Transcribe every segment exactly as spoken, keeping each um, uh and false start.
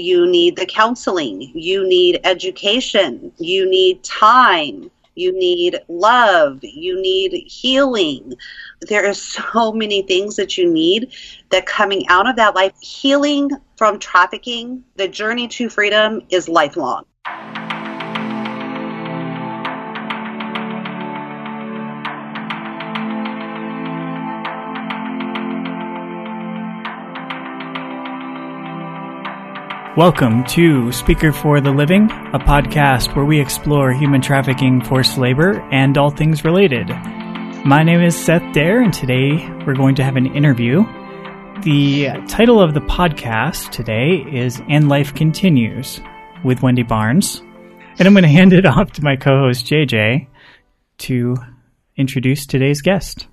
you need the counseling, you need education, you need time, you need love, you need healing. There are so many things that you need that coming out of that life. Healing from trafficking, the journey to freedom is lifelong. Welcome to Speaker for the Living, a podcast where we explore human trafficking, forced labor, and all things related. My name is Seth Dare, and today we're going to have an interview. The title of the podcast today is And Life Continues with Wendy Barnes. And I'm going to hand it off to my co-host, J J, to introduce today's guest.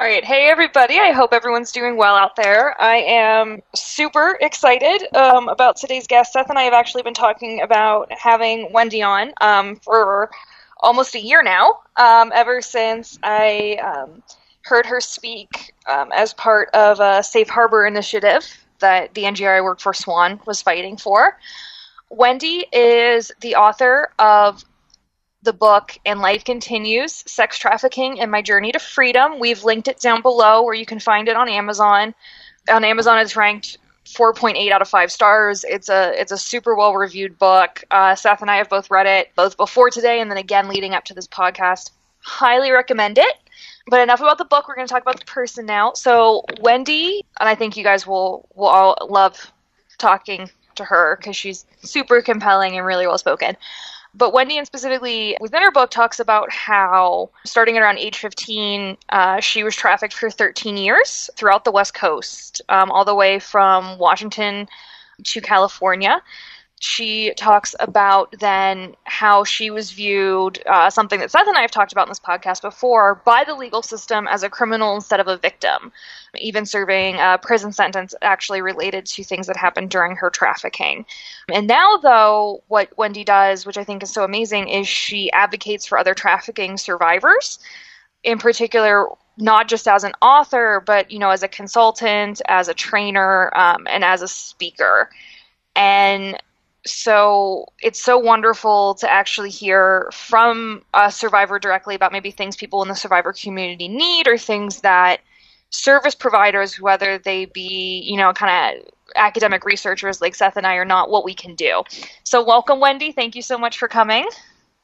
All right. Hey, everybody. I hope everyone's doing well out there. I am super excited um, about today's guest. Seth and I have actually been talking about having Wendy on um, for almost a year now, um, ever since I um, heard her speak um, as part of a Safe Harbor initiative that the N G R I work for, SWAN, was fighting for. Wendy is the author of the book And Life Continues, Sex Trafficking and My Journey to Freedom. We've linked it down below where you can find it on Amazon. On Amazon, it's ranked four point eight out of five stars. It's a it's a super well-reviewed book. Uh, Seth and I have both read it, both before today and then again leading up to this podcast. Highly recommend it. But enough about the book. We're going to talk about the person now. So Wendy, and I think you guys will, will all love talking to her because she's super compelling and really well-spoken. But Wendy, and specifically within her book, talks about how starting at around age fifteen, uh, she was trafficked for thirteen years throughout the West Coast, um, all the way from Washington to California. She talks about then how she was viewed, uh, something that Seth and I have talked about in this podcast before, by the legal system as a criminal instead of a victim, even serving a prison sentence actually related to things that happened during her trafficking. And now, though, what Wendy does, which I think is so amazing, is she advocates for other trafficking survivors, in particular, not just as an author, but, you know, as a consultant, as a trainer, um, and as a speaker. And so it's so wonderful to actually hear from a survivor directly about maybe things people in the survivor community need or things that service providers, whether they be, you know, kind of academic researchers like Seth and I or not, what we can do. So welcome, Wendy. Thank you so much for coming.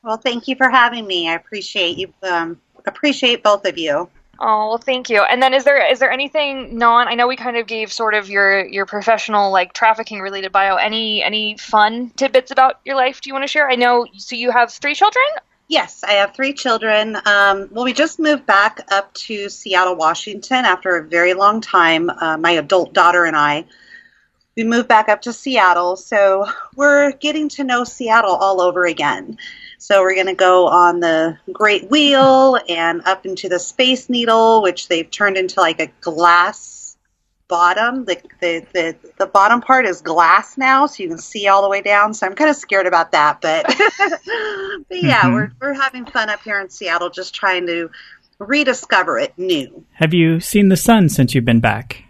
Well, thank you for having me. I appreciate you. Um, appreciate both of you. Oh, well, thank you. And then is there is there anything non, I know we kind of gave sort of your, your professional, like, trafficking related bio, any any fun tidbits about your life do you want to share? I know, so you have three children? Yes, I have three children. Um, well, we just moved back up to Seattle, Washington after a very long time. Uh, my adult daughter and I, we moved back up to Seattle. So we're getting to know Seattle all over again. So we're going to go on the Great Wheel and up into the Space Needle, which they've turned into like a glass bottom. The, the the the bottom part is glass now, so you can see all the way down. So I'm kind of scared about that. But, but yeah, mm-hmm. we're we're having fun up here in Seattle, just trying to rediscover it new. Have you seen the sun since you've been back?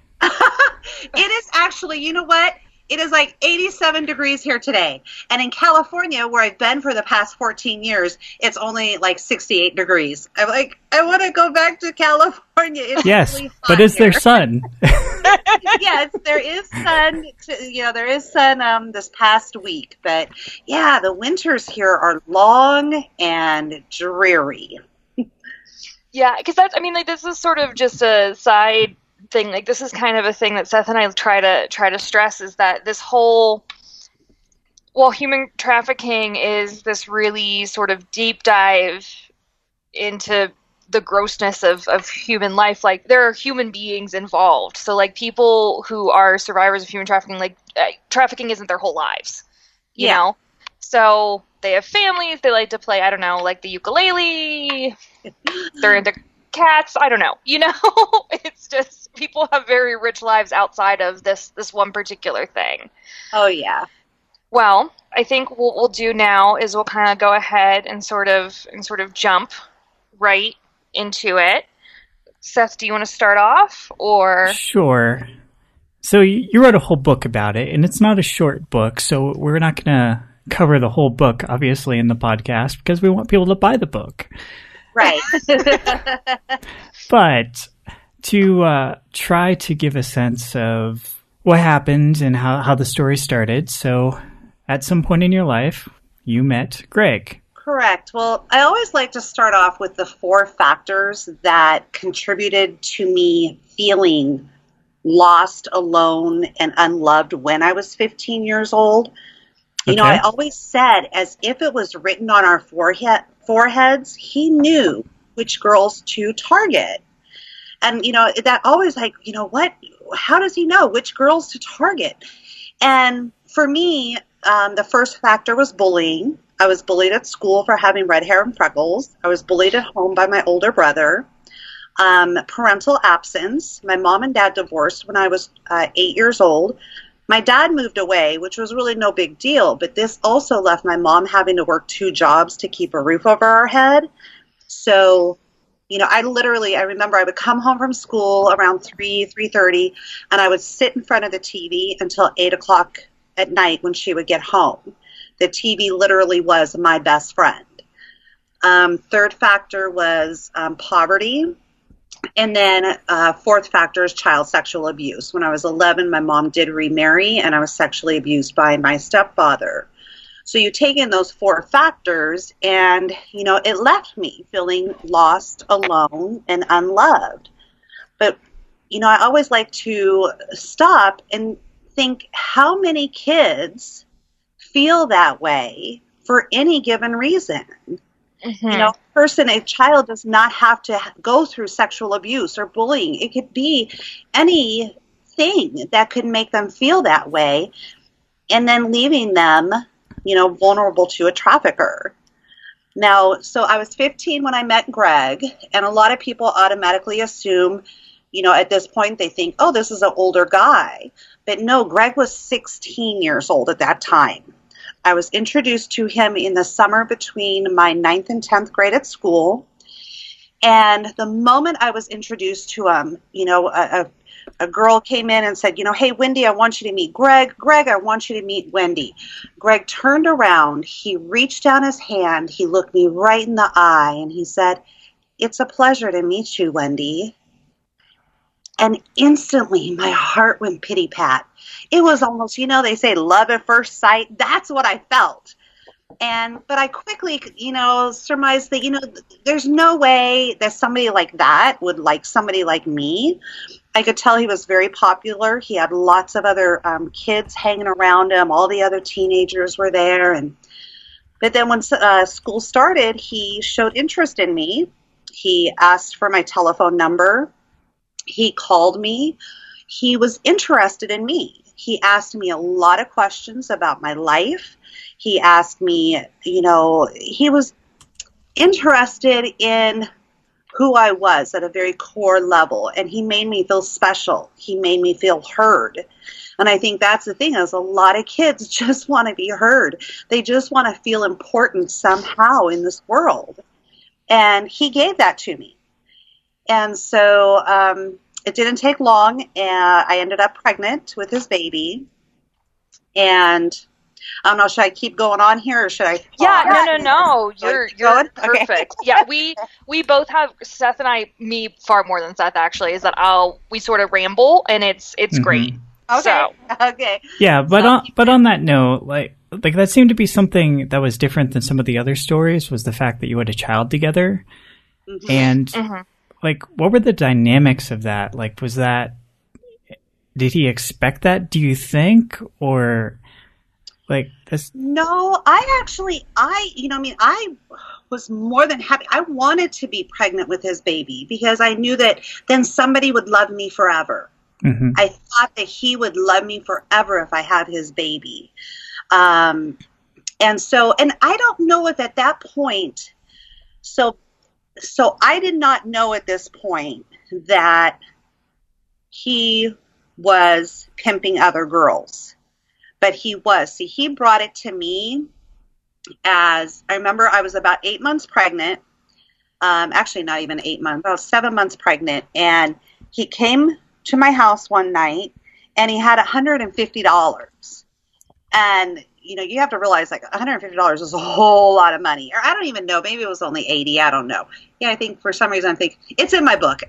It is actually, you know what? It is like eighty-seven degrees here today. And in California, where I've been for the past fourteen years, it's only like sixty-eight degrees. I'm like, I want to go back to California. It's yes, really but is here. There sun? Yes, there is sun. To, you know, there is sun um, this past week. But yeah, the winters here are long and dreary. Yeah, because that's, I mean, like, this is sort of just a side thing. Like, this is kind of a thing that Seth and I try to try to stress, is that this whole, well, human trafficking is this really sort of deep dive into the grossness of, of human life. Like, there are human beings involved. So, like, people who are survivors of human trafficking, like, uh, trafficking isn't their whole lives, you yeah. know? So they have families. They like to play, I don't know, like the ukulele. They're into cats, I don't know, you know. It's just, people have very rich lives outside of this this one particular thing. Oh yeah. Well, I think what we'll do now is we'll kind of go ahead and sort of and sort of jump right into it. Seth, do you want to start off, or? Sure. So you wrote a whole book about it, and it's not a short book, so we're not going to cover the whole book, obviously, in the podcast because we want people to buy the book. Right. But to uh, try to give a sense of what happened and how, how the story started. So at some point in your life, you met Greg. Correct. Well, I always like to start off with the four factors that contributed to me feeling lost, alone, and unloved when I was fifteen years old. You okay. know, I always said, as if it was written on our forehead, foreheads, he knew which girls to target. And, you know, that always like, you know, what, how does he know which girls to target? And for me, um, the first factor was bullying. I was bullied at school for having red hair and freckles. I was bullied at home by my older brother. Um, parental absence. My mom and dad divorced when I was uh, eight years old. My dad moved away, which was really no big deal, but this also left my mom having to work two jobs to keep a roof over our head. So, you know, I literally, I remember I would come home from school around three, three thirty, and I would sit in front of the T V until eight o'clock at night when she would get home. The T V literally was my best friend. Um, third factor was um, poverty. And then uh, fourth factor is child sexual abuse. When I was eleven, my mom did remarry, and I was sexually abused by my stepfather. So you take in those four factors, and, you know, it left me feeling lost, alone, and unloved. But, you know, I always like to stop and think how many kids feel that way for any given reason. Mm-hmm. You know, a person, a child does not have to go through sexual abuse or bullying. It could be anything that could make them feel that way and then leaving them, you know, vulnerable to a trafficker. Now, so I was fifteen when I met Greg, and a lot of people automatically assume, you know, at this point they think, oh, this is an older guy. But no, Greg was sixteen years old at that time. I was introduced to him in the summer between my ninth and tenth grade at school. And the moment I was introduced to him, you know, a, a girl came in and said, you know, hey, Wendy, I want you to meet Greg. Greg, I want you to meet Wendy. Greg turned around. He reached down his hand. He looked me right in the eye and he said, it's a pleasure to meet you, Wendy. And instantly my heart went pity-pat. It was almost, you know, they say love at first sight. That's what I felt. And, but I quickly, you know, surmised that, you know, there's no way that somebody like that would like somebody like me. I could tell he was very popular. He had lots of other um, kids hanging around him. All the other teenagers were there. And, but then when uh, school started, he showed interest in me. He asked for my telephone number. He called me. He was interested in me. He asked me a lot of questions about my life. He asked me, you know, he was interested in who I was at a very core level. And he made me feel special. He made me feel heard. And I think that's the thing is a lot of kids just want to be heard. They just want to feel important somehow in this world. And he gave that to me. And so um, it didn't take long, and I ended up pregnant with his baby. And I don't know, should I keep going on here, or should I? Yeah, no, no, no. You're you're perfect. Okay. Yeah, we we both have Seth and I. Me far more than Seth actually. Is that I'll we sort of ramble, and it's it's mm-hmm. great. Okay. So. Okay. Yeah, but um, on, but on that note, like like that seemed to be something that was different than some of the other stories. Was the fact that you had a child together, mm-hmm. and. Mm-hmm. Like, what were the dynamics of that? Like, was that, did he expect that, do you think? Or, like, this? No, I actually, I, you know, I mean, I was more than happy. I wanted to be pregnant with his baby because I knew that then somebody would love me forever. Mm-hmm. I thought that he would love me forever if I had his baby. Um, and so, and I don't know if at that point, so So I did not know at this point that he was pimping other girls, but he was. See, he brought it to me as, I remember I was about eight months pregnant, um, actually not even eight months, I was seven months pregnant, and he came to my house one night and he had one hundred fifty dollars. And, you know, you have to realize, like, one hundred fifty dollars is a whole lot of money. Or I don't even know. Maybe it was only eighty. I don't know. Yeah, I think for some reason I'm thinking, it's in my book.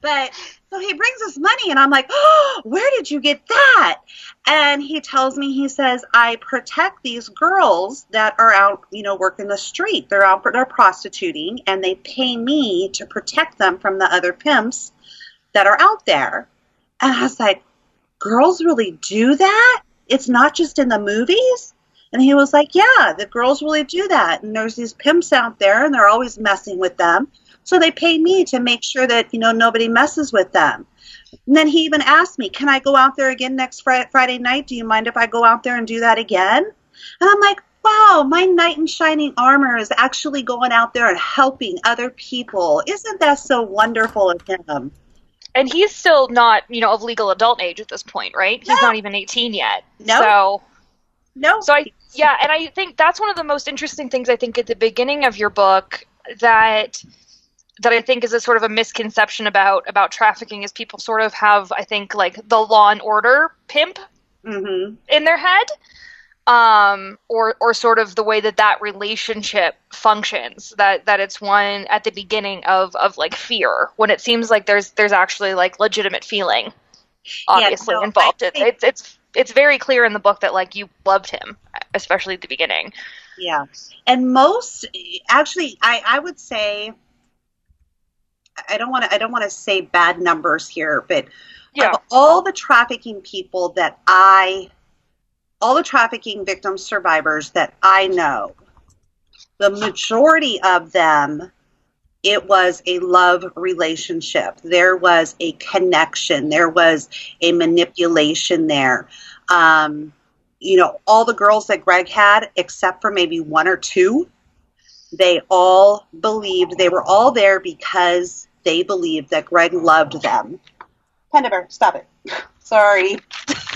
But so he brings us money, and I'm like, oh, where did you get that? And he tells me, he says, I protect these girls that are out, you know, working the street. They're out, they're prostituting, and they pay me to protect them from the other pimps that are out there. And I was like, girls really do that? It's not just in the movies? And he was like, yeah, the girls really do that. And there's these pimps out there, and they're always messing with them. So they pay me to make sure that, you know, nobody messes with them. And then he even asked me, can I go out there again next fr- Friday night? Do you mind if I go out there and do that again? And I'm like, wow, my knight in shining armor is actually going out there and helping other people. Isn't that so wonderful of him? And he's still not, you know, of legal adult age at this point, right? He's no. not even eighteen yet. No. So, no. So I, yeah, and I think that's one of the most interesting things, I think, at the beginning of your book that – that I think is a sort of a misconception about, about trafficking is people sort of have, I think, like the Law and Order pimp mm-hmm. in their head, um, or or sort of the way that that relationship functions, that, that it's one at the beginning of, of like fear, when it seems like there's there's actually like legitimate feeling obviously yeah, so involved. I think- it, it's it's it's very clear in the book that like you loved him, especially at the beginning. Yeah. And most actually I, I would say I don't want to. I don't want to say bad numbers here, but yeah. of all the trafficking people that I, all the trafficking victim survivors that I know, the majority of them, it was a love relationship. There was a connection. There was a manipulation there. Um, you know, all the girls that Greg had, except for maybe one or two. They all believed, they were all there because they believed that Greg loved them. Pendever, stop it. Sorry.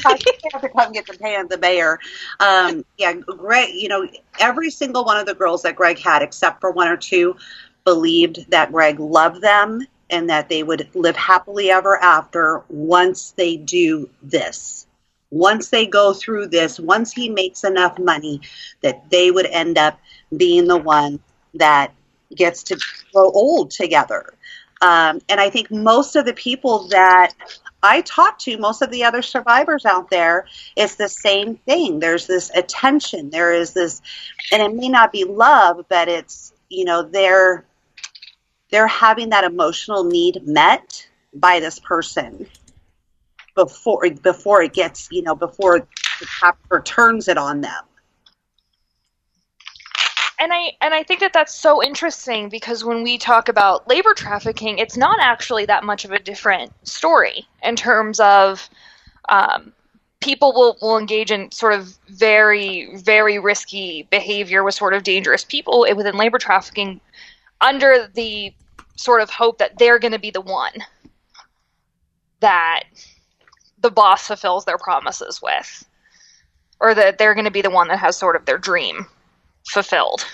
I have to come get the pan, the mayor. Um, yeah, Greg, you know, every single one of the girls that Greg had, except for one or two, believed that Greg loved them and that they would live happily ever after once they do this. Once they go through this, once he makes enough money, that they would end up being the one that gets to grow old together. Um, and I think most of the people that I talk to, most of the other survivors out there, it's the same thing. There's this attention. There is this, and it may not be love, but it's, you know, they're, they're having that emotional need met by this person before, before it gets, you know, before the captor turns it on them. And I and I think that that's so interesting because when we talk about labor trafficking, it's not actually that much of a different story in terms of um, people will, will engage in sort of very, very risky behavior with sort of dangerous people within labor trafficking under the sort of hope that they're going to be the one that the boss fulfills their promises with, or that they're going to be the one that has sort of their dream fulfilled.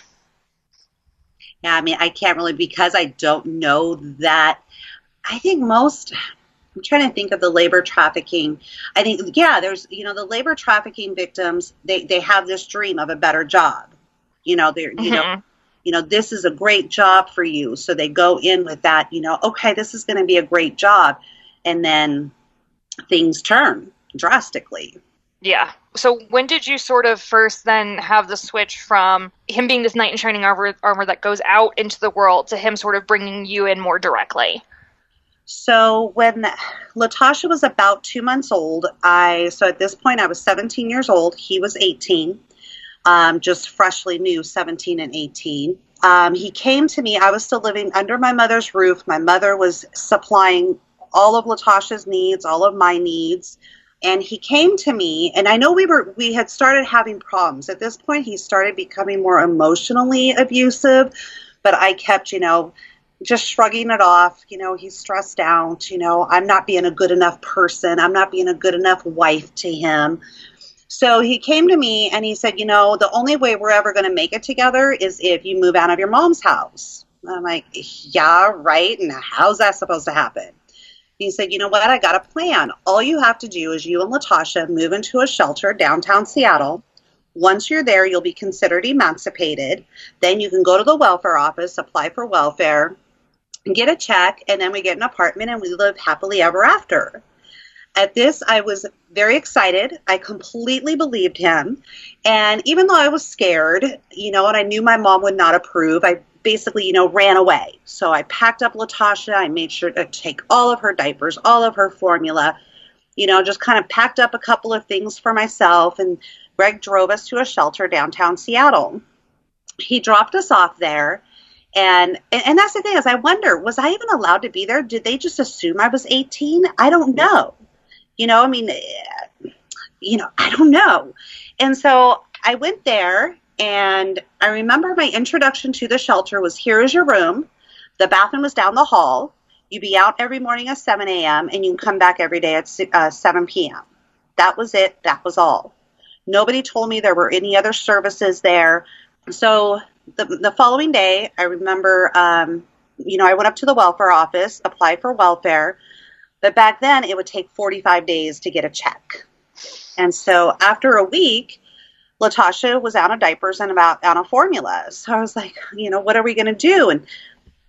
Yeah, I mean, I can't really, because I don't know that. I think most, I'm trying to think of the labor trafficking. I think, yeah, there's, you know, the labor trafficking victims, they, they have this dream of a better job. You know, they're, mm-hmm. you know, you know, this is a great job for you. So they go in with that, you know, okay, this is going to be a great job. And then things turn drastically. Yeah. So when did you sort of first then have the switch from him being this knight in shining armor, armor that goes out into the world to him sort of bringing you in more directly? So when Latasha was about two months old, I so at this point I was seventeen years old. He was eighteen, um, just freshly new, seventeen and eighteen. Um, he came to me. I was still living under my mother's roof. My mother was supplying all of Latasha's needs, all of my needs. And he came to me, and I know we were we had started having problems. At this point, he started becoming more emotionally abusive, but I kept, you know, just shrugging it off. You know, he's stressed out. You know, I'm not being a good enough person. I'm not being a good enough wife to him. So he came to me, and he said, you know, the only way we're ever going to make it together is if you move out of your mom's house. I'm like, yeah, right, and how's that supposed to happen? He said, you know what, I got a plan. All you have to do is you and Latasha move into a shelter downtown Seattle. Once you're there, you'll be considered emancipated. Then you can go to the welfare office, apply for welfare, get a check, and then we get an apartment and we live happily ever after. At this, I was very excited. I completely believed him. And even though I was scared, you know, and I knew my mom would not approve, I basically, you know, ran away. So I packed up Latasha. I made sure to take all of her diapers, all of her formula, you know, just kind of packed up a couple of things for myself. And Greg drove us to a shelter downtown Seattle. He dropped us off there. And, and that's the thing is I wonder, was I even allowed to be there? Did they just assume I was eighteen? I don't know. You know, I mean, you know, I don't know. And so I went there, and I remember my introduction to the shelter was, here is your room. The bathroom was down the hall. You be out every morning at seven a.m. and you can come back every day at uh, seven p.m. That was it. That was all. Nobody told me there were any other services there. So the, the following day, I remember, um, you know, I went up to the welfare office, applied for welfare. But back then, it would take forty-five days to get a check. And so after a week, Latasha was out of diapers and about out of formula. So I was like, you know, what are we going to do? And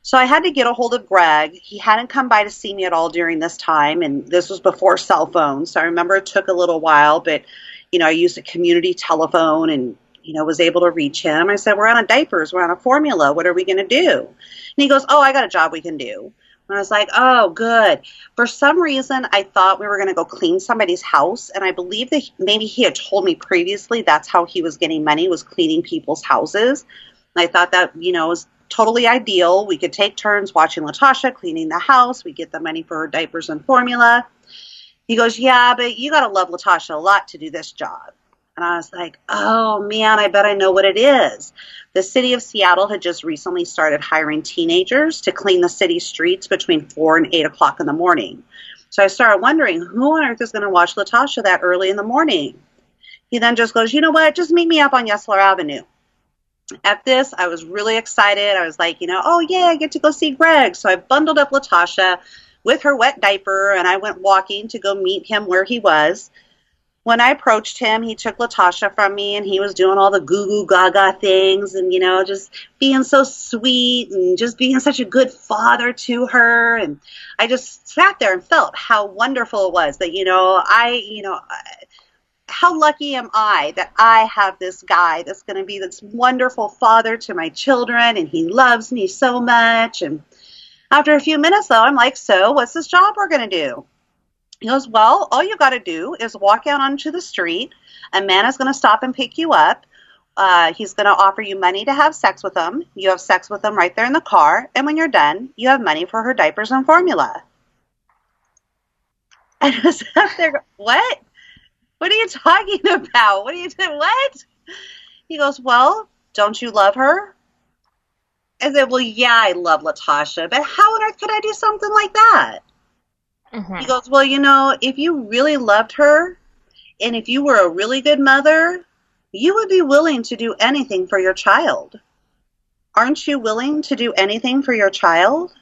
so I had to get a hold of Greg. He hadn't come by to see me at all during this time. And this was before cell phones. So I remember it took a little while. But, you know, I used a community telephone and, you know, was able to reach him. I said, we're out of diapers. We're out of formula. What are we going to do? And he goes, oh, I got a job we can do. And I was like, oh, good. For some reason, I thought we were going to go clean somebody's house. And I believe that maybe he had told me previously that's how he was getting money, was cleaning people's houses. And I thought that, you know, was totally ideal. We could take turns watching Latasha cleaning the house. We get the money for her diapers and formula. He goes, yeah, but you got to love Latasha a lot to do this job. And I was like, oh, man, I bet I know what it is. The city of Seattle had just recently started hiring teenagers to clean the city streets between four and eight o'clock in the morning. So I started wondering, who on earth is going to watch Latasha that early in the morning? He then just goes, you know what, just meet me up on Yesler Avenue. At this, I was really excited. I was like, you know, oh, yeah, I get to go see Greg. So I bundled up Latasha with her wet diaper, and I went walking to go meet him where he was. When I approached him, he took Latasha from me, and he was doing all the goo-goo gaga things and, you know, just being so sweet and just being such a good father to her. And I just sat there and felt how wonderful it was that, you know, I, you know, how lucky am I that I have this guy that's going to be this wonderful father to my children, and he loves me so much. And after a few minutes, though, I'm like, so what's this job we're going to do? He goes, well, all you got to do is walk out onto the street. A man is going to stop and pick you up. Uh, he's going to offer you money to have sex with him. You have sex with him right there in the car. And when you're done, you have money for her diapers and formula. And I was up there, what? What are you talking about? What are you doing? What? He goes, well, don't you love her? I said, well, yeah, I love Latasha, but how on earth could I do something like that? Mm-hmm. He goes, well, you know, if you really loved her and if you were a really good mother, you would be willing to do anything for your child. Aren't you willing to do anything for your child?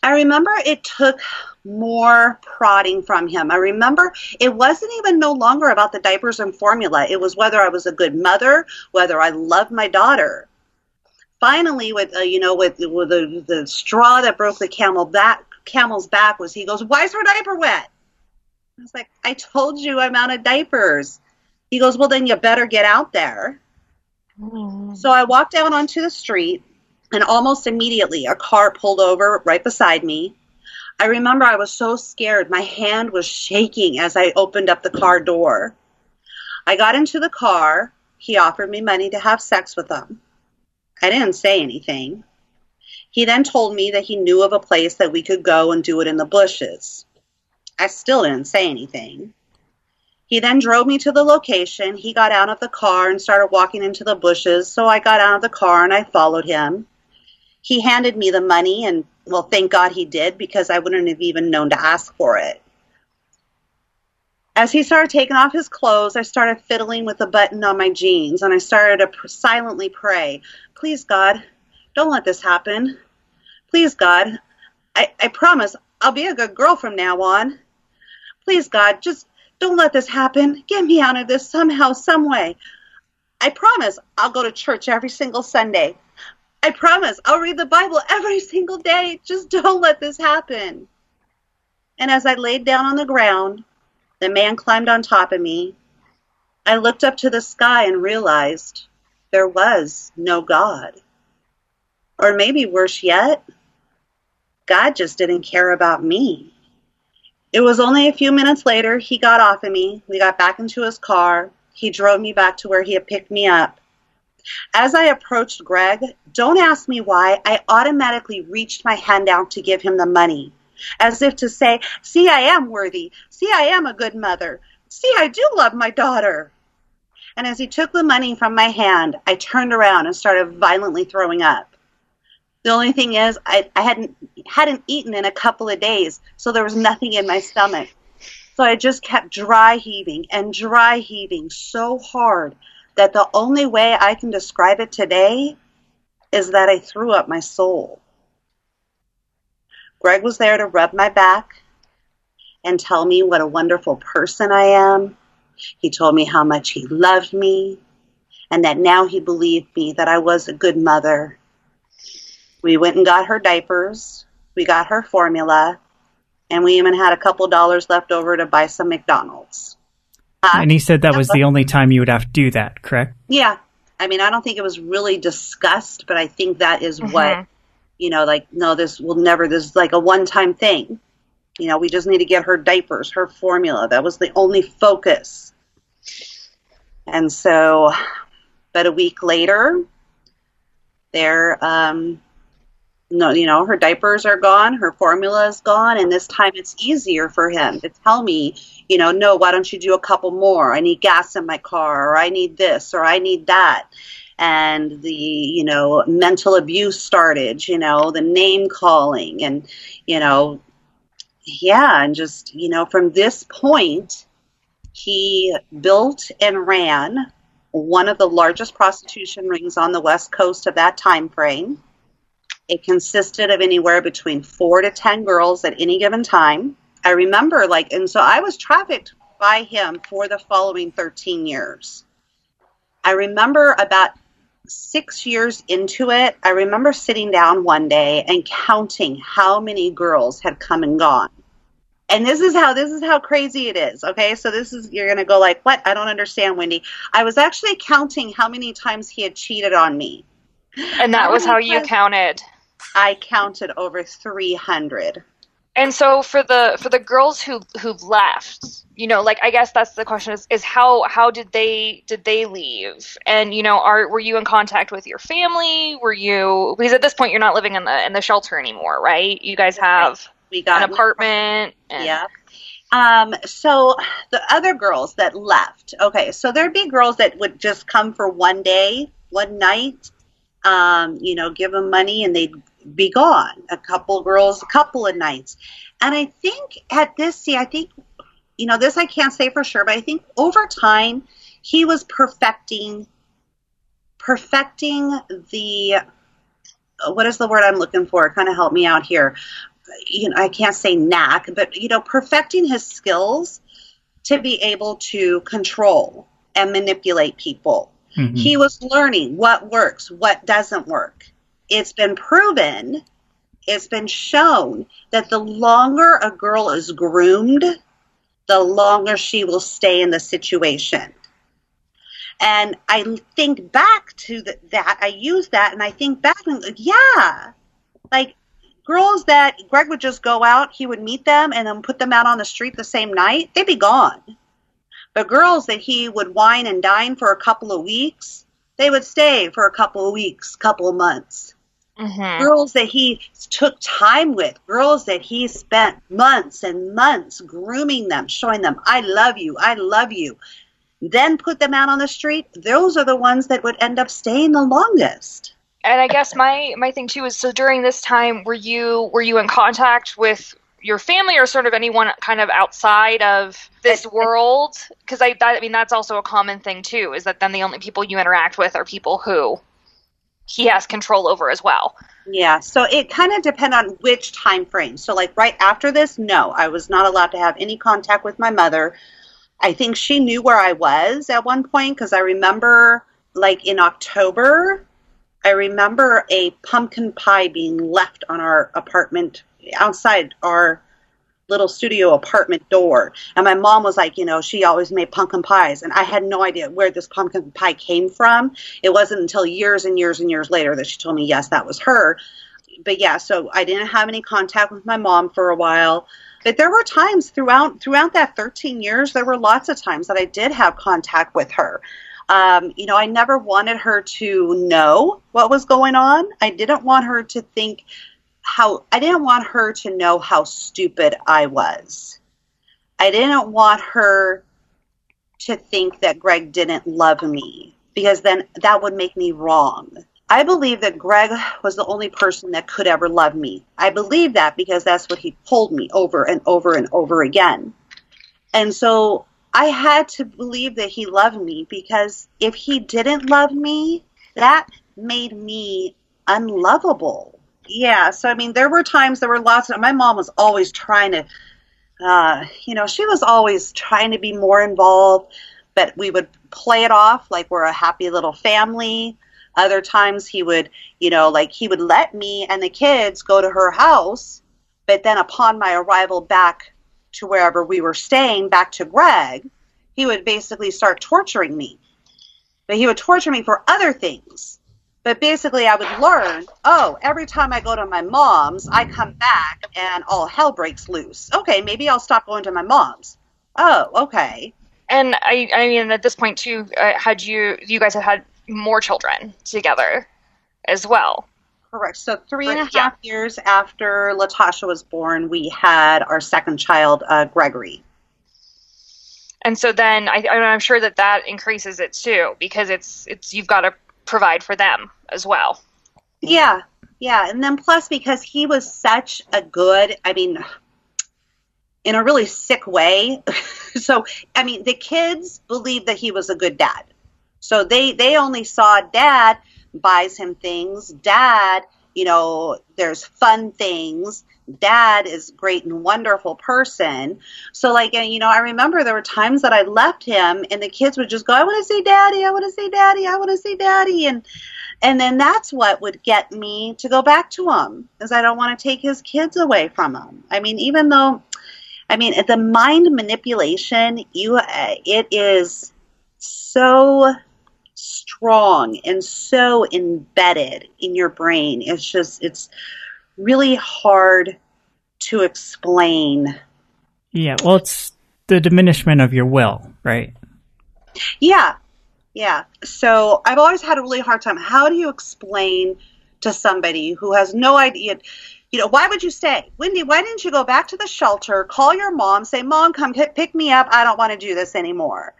I remember it took more prodding from him. I remember it wasn't even no longer about the diapers and formula. It was whether I was a good mother, whether I loved my daughter. Finally, with, uh, you know, with, with the, the straw that broke the camel back, camel's back was he goes, why is her diaper wet? I was like, I told you I'm out of diapers. He goes, well, then you better get out there. Mm. So I walked out onto the street, and almost immediately a car pulled over right beside me. I remember I was so scared. My hand was shaking as I opened up the car door. I got into the car. He offered me money to have sex with him. I didn't say anything. He then told me that he knew of a place that we could go and do it in the bushes. I still didn't say anything. He then drove me to the location. He got out of the car and started walking into the bushes. So I got out of the car and I followed him. He handed me the money, and, well, thank God he did, because I wouldn't have even known to ask for it. As he started taking off his clothes, I started fiddling with the button on my jeans, and I started to pr- silently pray, please, God, don't let this happen. Please, God, I, I promise I'll be a good girl from now on. Please, God, just don't let this happen. Get me out of this somehow, some way. I promise I'll go to church every single Sunday. I promise I'll read the Bible every single day. Just don't let this happen. And as I laid down on the ground, the man climbed on top of me. I looked up to the sky and realized there was no God. Or maybe worse yet, God just didn't care about me. It was only a few minutes later he got off of me. We got back into his car. He drove me back to where he had picked me up. As I approached Greg, don't ask me why, I automatically reached my hand out to give him the money, as if to say, see, I am worthy. See, I am a good mother. See, I do love my daughter. And as he took the money from my hand, I turned around and started violently throwing up. The only thing is, I, I hadn't hadn't eaten in a couple of days, so there was nothing in my stomach. So I just kept dry heaving and dry heaving so hard that the only way I can describe it today is that I threw up my soul. Greg was there to rub my back and tell me what a wonderful person I am. He told me how much he loved me and that now he believed me that I was a good mother. We went and got her diapers, we got her formula, and we even had a couple dollars left over to buy some McDonald's. Uh, and he said that was the only time you would have to do that, correct? Yeah. I mean, I don't think it was really discussed, but I think that is mm-hmm. what, you know, like, no, this will never, this is like a one-time thing. You know, we just need to get her diapers, her formula. That was the only focus. And so, but a week later, there, um, no, you know, her diapers are gone, her formula is gone, and this time it's easier for him to tell me, you know, no, why don't you do a couple more? I need gas in my car, or I need this, or I need that. And the, you know, mental abuse started, you know, the name calling and, you know, yeah. And just, you know, from this point, he built and ran one of the largest prostitution rings on the West Coast of that time frame. It consisted of anywhere between four to ten girls at any given time. I remember, like, and so I was trafficked by him for the following thirteen years. I remember about six years into it, I remember sitting down one day and counting how many girls had come and gone. And this is how, this is how crazy it is, okay? So this is, you're going to go like, what? I don't understand, Wendy. I was actually counting how many times he had cheated on me. And that was how you counted? I counted over three hundred. And so for the for the girls who who left, you know, like, I guess that's the question is, is how how did they did they leave? And, you know, are were you in contact with your family? Were you, because at this point you're not living in the in the shelter anymore, right? You guys have we got an apartment. And, yeah. Um, so the other girls that left, okay, so there'd be girls that would just come for one day, one night, um, you know, give them money and they'd be gone. A couple girls, a couple of nights. And I think at this, see, I think, you know, this I can't say for sure, but I think over time he was perfecting, perfecting the, what is the word I'm looking for? Kind of help me out here. You know, I can't say knack, but, you know, perfecting his skills to be able to control and manipulate people. Mm-hmm. He was learning what works, what doesn't work. It's been proven, it's been shown that the longer a girl is groomed, the longer she will stay in the situation. And I think back to the, that, I use that, and I think back, and like, yeah, like girls that Greg would just go out, he would meet them, and then put them out on the street the same night, they'd be gone. But girls that he would wine and dine for a couple of weeks, they would stay for a couple of weeks, couple of months. Mm-hmm. Girls that he took time with, girls that he spent months and months grooming them, showing them, I love you, I love you, then put them out on the street. Those are the ones that would end up staying the longest. And I guess my, my thing too is, so during this time, were you were you in contact with your family or sort of anyone kind of outside of this world? Because I, that, I mean, that's also a common thing too, is that then the only people you interact with are people who he has control over as well. Yeah, so it kind of depends on which time frame. So, like, right after this, no, I was not allowed to have any contact with my mother. I think she knew where I was at one point, because I remember, like, in October, I remember a pumpkin pie being left on our apartment, outside our little studio apartment door. And my mom was like, you know, she always made pumpkin pies. And I had no idea where this pumpkin pie came from. It wasn't until years and years and years later that she told me, yes, that was her. But yeah, so I didn't have any contact with my mom for a while. But there were times throughout, throughout that thirteen years, there were lots of times that I did have contact with her. Um, you know, I never wanted her to know what was going on. I didn't want her to think how, I didn't want her to know how stupid I was. I didn't want her to think that Greg didn't love me, because then that would make me wrong. I believe that Greg was the only person that could ever love me. I believe that because that's what he told me over and over and over again. And so I had to believe that he loved me, because if he didn't love me, that made me unlovable. Yeah, so I mean, there were times, there were lots of, my mom was always trying to, uh, you know, she was always trying to be more involved, but we would play it off like we're a happy little family. Other times he would, you know, like he would let me and the kids go to her house, but then upon my arrival back to wherever we were staying, back to Greg, he would basically start torturing me. But he would torture me for other things. But basically I would learn, oh, every time I go to my mom's, I come back and all hell breaks loose. Okay, maybe I'll stop going to my mom's. Oh, okay. And I, I mean, at this point too, uh, had you, you guys had had more children together as well. Correct. So three and a half yeah. years after Latasha was born, we had our second child, uh, Gregory. And so then I, I'm sure that that increases it too, because it's it's you've got to provide for them as well. Yeah, yeah. And then plus, because he was such a good, I mean, in a really sick way. So, I mean, the kids believed that he was a good dad. So they, they only saw dad buys him things. Dad, you know, there's fun things. Dad is great and wonderful person. So, like, you know, I remember there were times that I left him and the kids would just go, I want to see daddy, I want to see daddy, I want to see daddy. And and then that's what would get me to go back to him, is I don't want to take his kids away from him. I mean, even though, I mean, the mind manipulation, you it is so strong and so embedded in your brain. It's just, it's really hard to explain. Yeah, well, it's the diminishment of your will, right? Yeah, yeah. So I've always had a really hard time. How do you explain to somebody who has no idea, you know, why would you stay? Wendy, why didn't you go back to the shelter, call your mom, say, Mom, come pick me up. I don't want to do this anymore.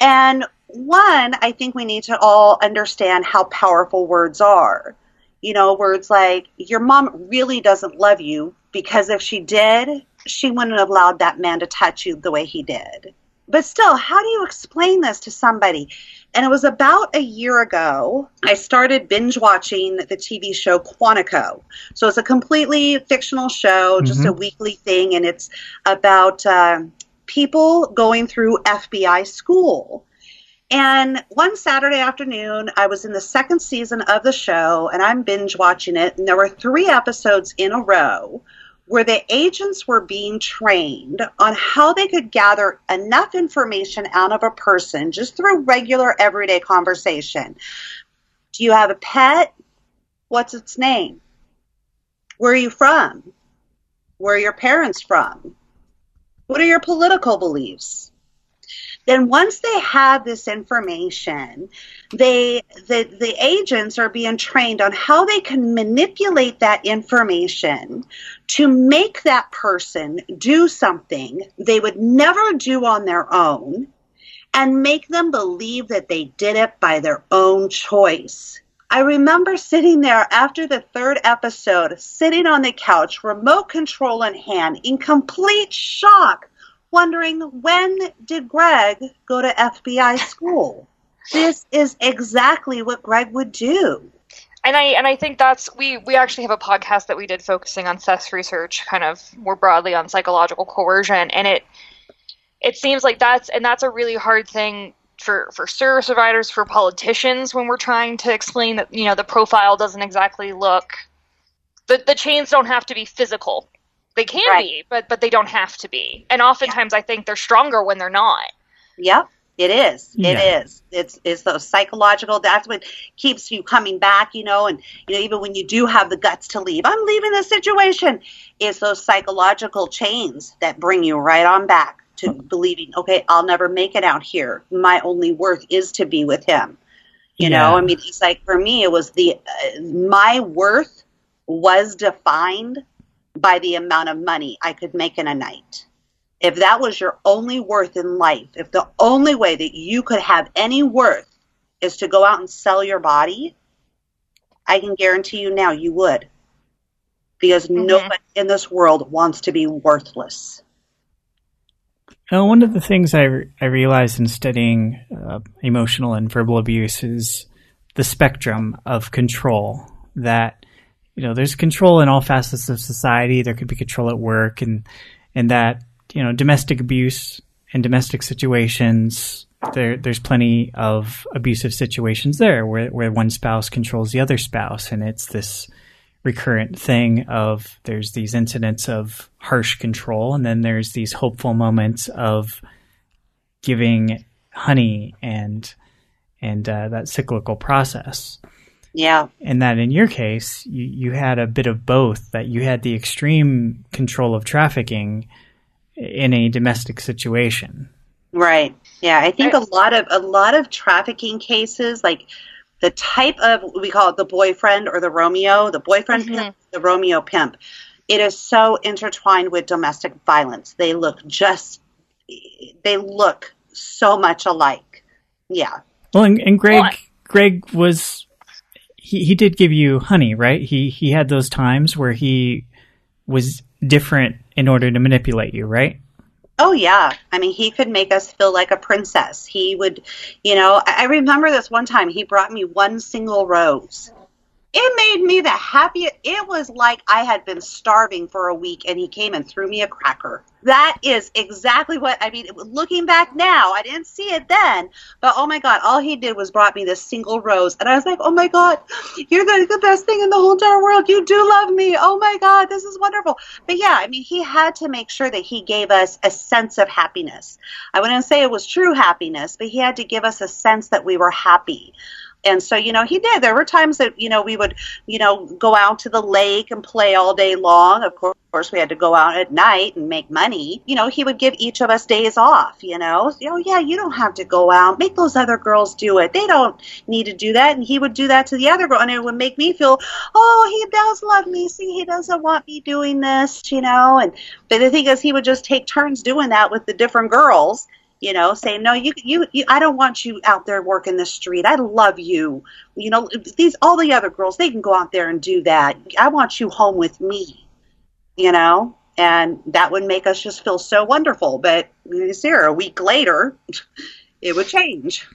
And one, I think we need to all understand how powerful words are. You know, words like, your mom really doesn't love you, because if she did, she wouldn't have allowed that man to touch you the way he did. But still, how do you explain this to somebody? And it was about a year ago, I started binge watching the T V show Quantico. So it's a completely fictional show, just mm-hmm. a weekly thing, and it's about uh, people going through F B I school. And one Saturday afternoon, I was in the second season of the show, and I'm binge watching it, and there were three episodes in a row where the agents were being trained on how they could gather enough information out of a person just through regular, everyday conversation. Do you have a pet? What's its name? Where are you from? Where are your parents from? What are your political beliefs? Then once they have this information, they the, the agents are being trained on how they can manipulate that information to make that person do something they would never do on their own, and make them believe that they did it by their own choice. I remember sitting there after the third episode, sitting on the couch, remote control in hand, in complete shock, wondering, when did Greg go to F B I school? This is exactly what Greg would do. And I and I think that's we we actually have a podcast that we did focusing on Seth's research, kind of more broadly on psychological coercion, and it it seems like that's and that's a really hard thing for for service providers, for politicians, when we're trying to explain that, you know, the profile doesn't exactly look the the chains don't have to be physical. They can right. be, but but they don't have to be. And oftentimes, yeah. I think they're stronger when they're not. Yep. It is. It yeah. is. It's it's those psychological. That's what keeps you coming back, you know, and you know, even when you do have the guts to leave, I'm leaving this situation. It's those psychological chains that bring you right on back to believing, okay, I'll never make it out here. My only worth is to be with him. You yeah. know, I mean, it's like for me, it was the uh, my worth was defined by the amount of money I could make in a night. If that was your only worth in life, if the only way that you could have any worth is to go out and sell your body, I can guarantee you now you would. Because mm-hmm. nobody in this world wants to be worthless. Now, one of the things I, re- I realized in studying uh, emotional and verbal abuse is the spectrum of control that, you know, there's control in all facets of society. There could be control at work and, and that, you know, domestic abuse and domestic situations, there, there's plenty of abusive situations there where, where one spouse controls the other spouse. And it's this recurrent thing of there's these incidents of harsh control. And then there's these hopeful moments of giving honey and, and uh, that cyclical process. Yeah. And that in your case, you, you had a bit of both, that you had the extreme control of trafficking in a domestic situation. Right. Yeah. I think a lot of, a lot of trafficking cases, like the type of, we call it the boyfriend or the Romeo, the boyfriend mm-hmm. pimp, the Romeo pimp. It is so intertwined with domestic violence. They look just, they look so much alike. Yeah. Well, and, and Greg, what? Greg was, he, he did give you honey, right? He, he had those times where he was different in order to manipulate you, right? Oh, yeah. I mean, he could make us feel like a princess. He would, you know, I remember this one time he brought me one single rose. It made me the happiest. It was like I had been starving for a week and he came and threw me a cracker. That is exactly what, I mean, looking back now, I didn't see it then, but oh my God, all he did was brought me this single rose. And I was like, oh my God, you're the, the best thing in the whole entire world. You do love me. Oh my God, this is wonderful. But yeah, I mean, he had to make sure that he gave us a sense of happiness. I wouldn't say it was true happiness, but he had to give us a sense that we were happy. And so, you know, he did. There were times that, you know, we would, you know, go out to the lake and play all day long. Of course, of course we had to go out at night and make money. You know, he would give each of us days off, you know. So, oh, yeah, you don't have to go out. Make those other girls do it. They don't need to do that. And he would do that to the other girl. And it would make me feel, oh, he does love me. See, he doesn't want me doing this, you know. And but the thing is, he would just take turns doing that with the different girls. You know, saying, no, you, you, you, I don't want you out there working the street. I love you. You know, these, all the other girls, they can go out there and do that. I want you home with me, you know, and that would make us just feel so wonderful. But Sarah, a week later, it would change.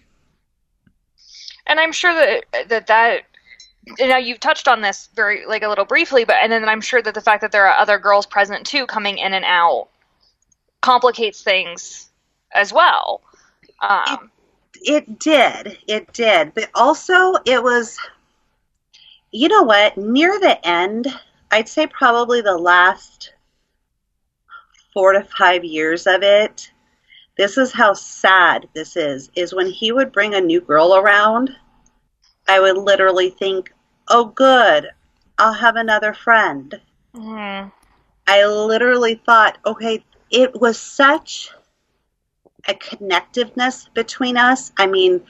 And I'm sure that that, that you know, you've touched on this very, like a little briefly, but, and then I'm sure that the fact that there are other girls present too, coming in and out, complicates things as well. Um, it, it did. It did. But also it was, you know what, near the end, I'd say probably the last four to five years of it, this is how sad this is, is when he would bring a new girl around, I would literally think, oh, good, I'll have another friend. Mm. I literally thought, okay, it was such a connectiveness between us. I mean,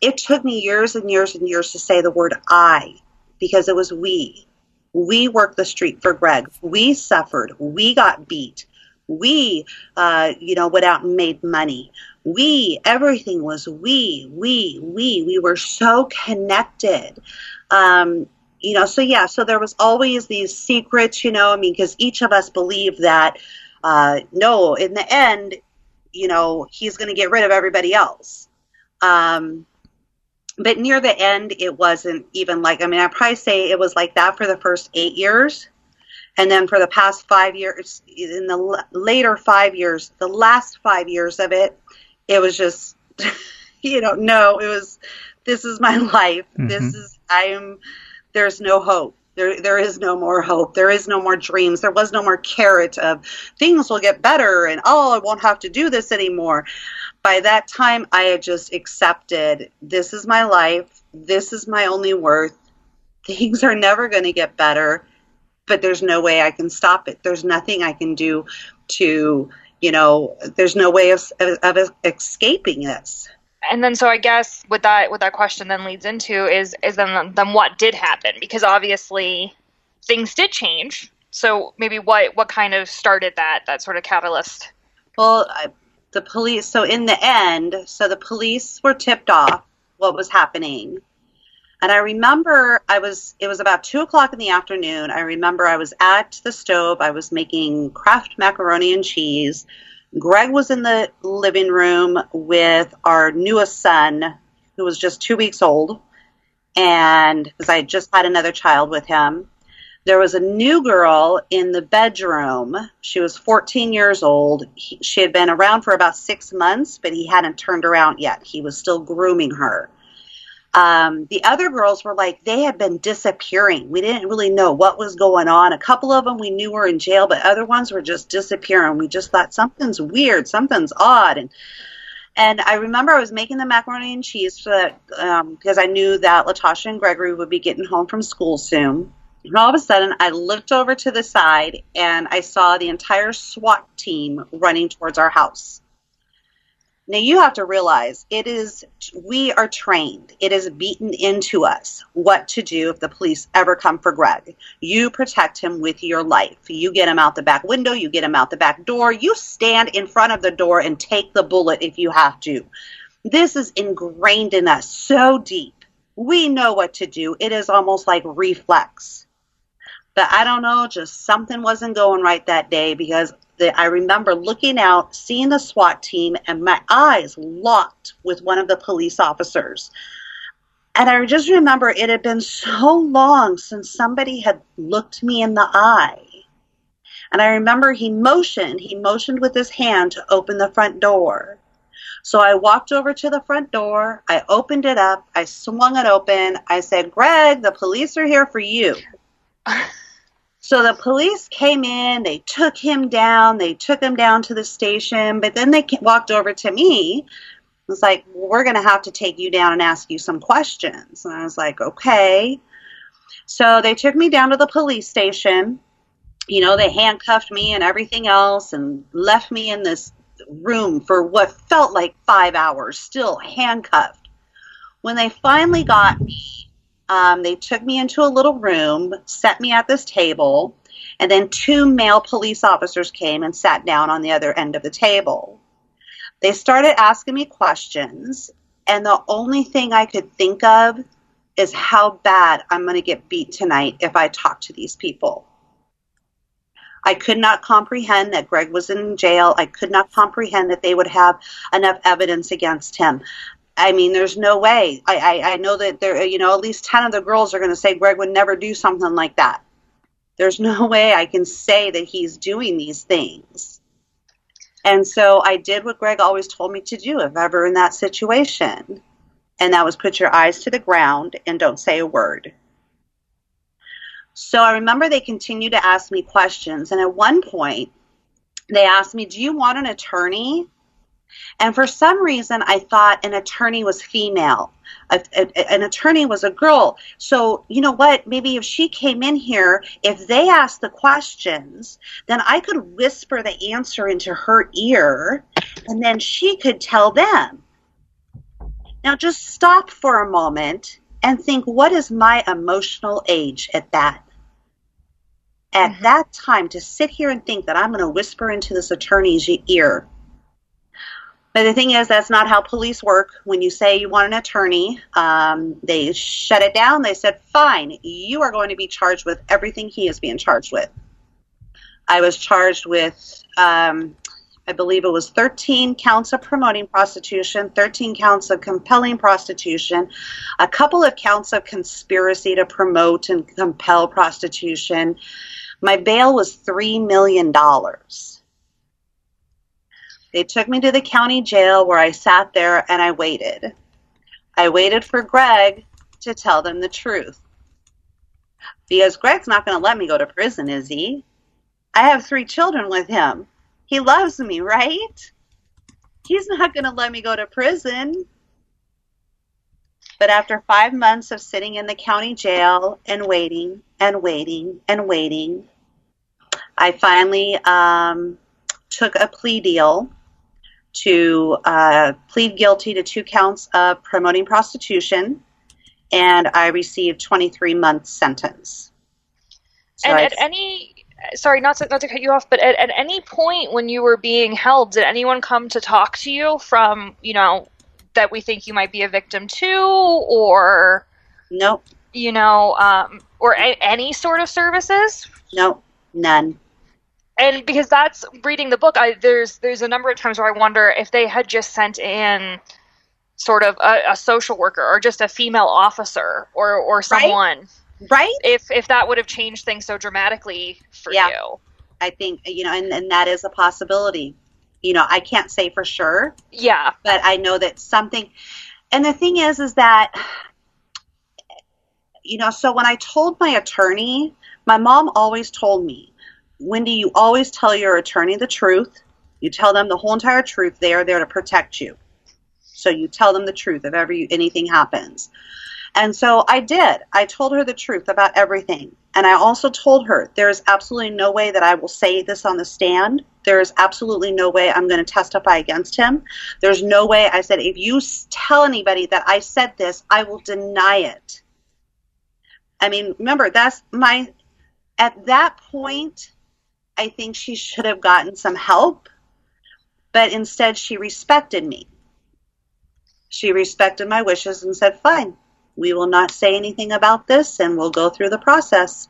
it took me years and years and years to say the word I, because it was we. We worked the street for Greg. We suffered. We got beat. We, uh, you know, went out and made money. We, everything was we, we, we. We were so connected. Um, you know, so yeah, so there was always these secrets, you know, I mean, because each of us believed that, uh, no, in the end, you know, he's going to get rid of everybody else. Um, but near the end, it wasn't even like, I mean, I'd probably say it was like that for the first eight years. And then for the past five years, in the l- later five years, the last five years of it, it was just, you know, no, it was, this is my life. Mm-hmm. This is, I'm, there's no hope. There, there is no more hope. There is no more dreams. There was no more carrot of things will get better and, oh, I won't have to do this anymore. By that time, I had just accepted, this is my life. This is my only worth. Things are never going to get better, but there's no way I can stop it. There's nothing I can do to, you know, there's no way of, of, of escaping this. And then, so I guess what that what that question then leads into is is then then what did happen? Because obviously things did change. So maybe what what kind of started that that sort of catalyst? Well, the police. So in the end, so the police were tipped off what was happening, and I remember I was it was about two o'clock in the afternoon. I remember I was at the stove. I was making Kraft macaroni and cheese. Greg was in the living room with our newest son, who was just two weeks old, and because I had just had another child with him. There was a new girl in the bedroom. She was fourteen years old. He, she had been around for about six months, but he hadn't turned around yet. He was still grooming her. Um, the other girls were like, they had been disappearing. We didn't really know what was going on. A couple of them we knew were in jail, but other ones were just disappearing. We just thought something's weird, something's odd. And and I remember I was making the macaroni and cheese for that, um, because I knew that Latasha and Gregory would be getting home from school soon. And all of a sudden, I looked over to the side, and I saw the entire SWAT team running towards our house. Now, you have to realize it is, we are trained. It is beaten into us what to do if the police ever come for Greg. You protect him with your life. You get him out the back window. You get him out the back door. You stand in front of the door and take the bullet if you have to. This is ingrained in us so deep. We know what to do. It is almost like reflex. But I don't know, just something wasn't going right that day because I remember looking out, seeing the SWAT team, and my eyes locked with one of the police officers. And I just remember it had been so long since somebody had looked me in the eye. And I remember he motioned, he motioned with his hand to open the front door. So I walked over to the front door, I opened it up, I swung it open, I said, Greg, the police are here for you. So the police came in, they took him down, they took him down to the station, but then they walked over to me. It was like, we're going to have to take you down and ask you some questions. And I was like, okay. So they took me down to the police station. You know, they handcuffed me and everything else and left me in this room for what felt like five hours, still handcuffed. When they finally got me, Um, they took me into a little room, set me at this table, and then two male police officers came and sat down on the other end of the table. They started asking me questions, and the only thing I could think of is how bad I'm going to get beat tonight if I talk to these people. I could not comprehend that Greg was in jail. I could not comprehend that they would have enough evidence against him. I mean, there's no way. I, I, I know that there, you know, at least ten of the girls are going to say Greg would never do something like that. There's no way I can say that he's doing these things. And so I did what Greg always told me to do if ever in that situation. And that was put your eyes to the ground and don't say a word. So I remember they continued to ask me questions. And at one point, they asked me, do you want an attorney? And for some reason, I thought an attorney was female. A, a, an attorney was a girl. So, you know what? Maybe if she came in here, if they asked the questions, then I could whisper the answer into her ear, and then she could tell them. Now, just stop for a moment and think, what is my emotional age at that? At mm-hmm. that time, to sit here and think that I'm going to whisper into this attorney's ear. But the thing is, that's not how police work. When you say you want an attorney, um, they shut it down. They said, fine, you are going to be charged with everything he is being charged with. I was charged with um, I believe it was thirteen counts of promoting prostitution, thirteen counts of compelling prostitution, a couple of counts of conspiracy to promote and compel prostitution. My bail was three million dollars. They took me to the county jail where I sat there and I waited. I waited for Greg to tell them the truth. Because Greg's not going to let me go to prison, is he? I have three children with him. He loves me, right? He's not going to let me go to prison. But after five months of sitting in the county jail and waiting and waiting and waiting, I finally um, took a plea deal to uh, plead guilty to two counts of promoting prostitution, and I received twenty-three month sentence. So and I, at any... Sorry, not to, not to cut you off, but at, at any point when you were being held, did anyone come to talk to you from, you know, that we think you might be a victim to, or, nope, you know, um, or a, any sort of services? Nope, none. And because that's reading the book, I, there's there's a number of times where I wonder if they had just sent in sort of a, a social worker or just a female officer or or someone. Right? Right? If if that would have changed things so dramatically for yeah, you. I think, you know, and, and that is a possibility. You know, I can't say for sure. Yeah. But I know that something, and the thing is, is that, you know, so when I told my attorney, my mom always told me, Wendy, you always tell your attorney the truth. You tell them the whole entire truth. They are there to protect you. So you tell them the truth if ever you, anything happens. And so I did. I told her the truth about everything. And I also told her there is absolutely no way that I will say this on the stand. There is absolutely no way I'm going to testify against him. There's no way. I said, if you tell anybody that I said this, I will deny it. I mean, remember, that's my, at that point, I think she should have gotten some help. But instead, she respected me. She respected my wishes and said, fine. We will not say anything about this, and we'll go through the process.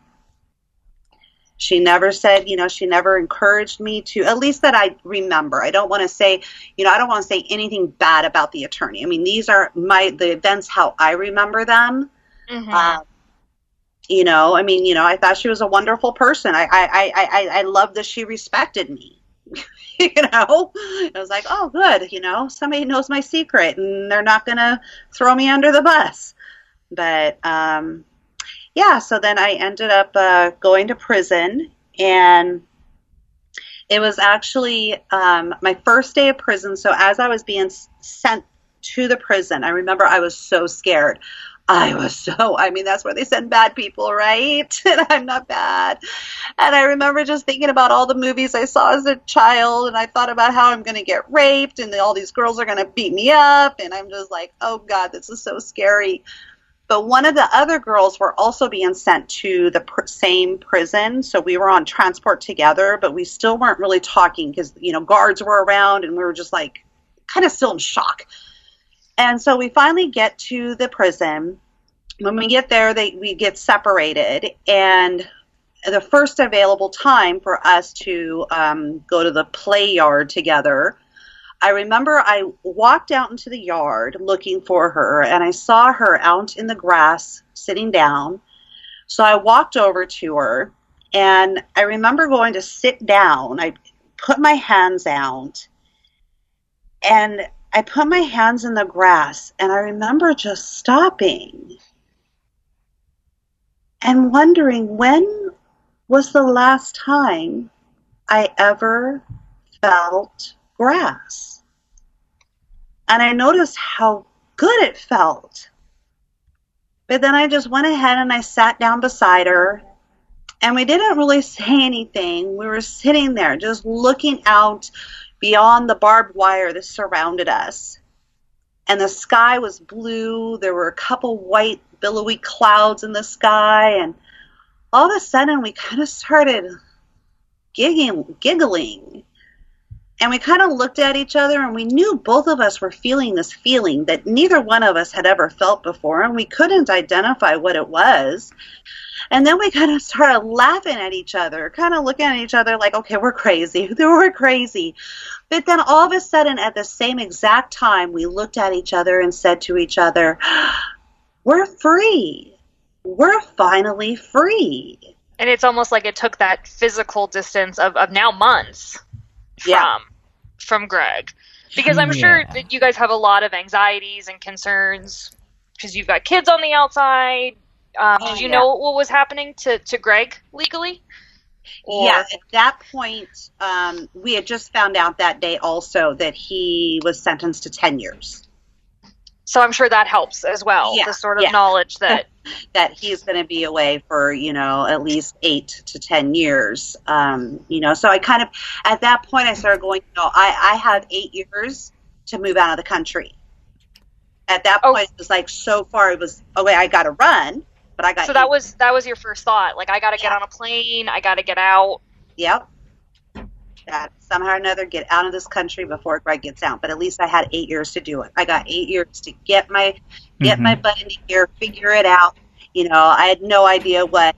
She never said, you know, she never encouraged me to, at least that I remember. I don't want to say, you know, I don't want to say anything bad about the attorney. I mean, these are my, the events, how I remember them. Mm-hmm. Um, you know, I mean, you know, I thought she was a wonderful person. I, I, I, I, I love that she respected me. You know, I was like, oh, good. You know, somebody knows my secret, and they're not going to throw me under the bus. But, um, yeah, so then I ended up uh, going to prison, and it was actually um, my first day of prison. So as I was being sent to the prison, I remember I was so scared. I was so, I mean, that's where they send bad people, right? And I'm not bad. And I remember just thinking about all the movies I saw as a child, and I thought about how I'm going to get raped, and all these girls are going to beat me up, and I'm just like, oh, God, this is so scary. But one of the other girls were also being sent to the pr- same prison. So we were on transport together, but we still weren't really talking because, you know, guards were around, and we were just like kind of still in shock. And so we finally get to the prison. When we get there, they, we get separated. And the first available time for us to um, go to the play yard together, I remember I walked out into the yard looking for her, and I saw her out in the grass sitting down. So I walked over to her, and I remember going to sit down. I put my hands out, and I put my hands in the grass, and I remember just stopping and wondering, when was the last time I ever felt grass? And I noticed how good it felt. But then I just went ahead and I sat down beside her, and we didn't really say anything. We were sitting there just looking out beyond the barbed wire that surrounded us. And the sky was blue. There were a couple white billowy clouds in the sky, and all of a sudden we kind of started giggling giggling. And we kind of looked at each other, and we knew both of us were feeling this feeling that neither one of us had ever felt before, and we couldn't identify what it was. And then we kind of started laughing at each other, kind of looking at each other like, okay, we're crazy. We're crazy. But then all of a sudden, at the same exact time, we looked at each other and said to each other, we're free. We're finally free. And it's almost like it took that physical distance of, of now months from, yeah. from Greg. Because I'm yeah. sure that you guys have a lot of anxieties and concerns because you've got kids on the outside. Um, oh, did you yeah. know what was happening to, to Greg legally? Or? Yeah, at that point, um, we had just found out that day also that he was sentenced to ten years. So I'm sure that helps as well, yeah, the sort of yeah. knowledge that that he's going to be away for, you know, at least eight to ten years. Um, you know, so I kind of, at that point, I started going, you know, I, I have eight years to move out of the country. At that point, oh. it was like, so far, it was, okay, I got to run. But I got so that eight. was that was your first thought, like I got to yeah. get on a plane, I got to get out. Yep. That somehow or another get out of this country before Greg gets out. But at least I had eight years to do it. I got eight years to get my get mm-hmm. my butt in here, figure it out. You know, I had no idea what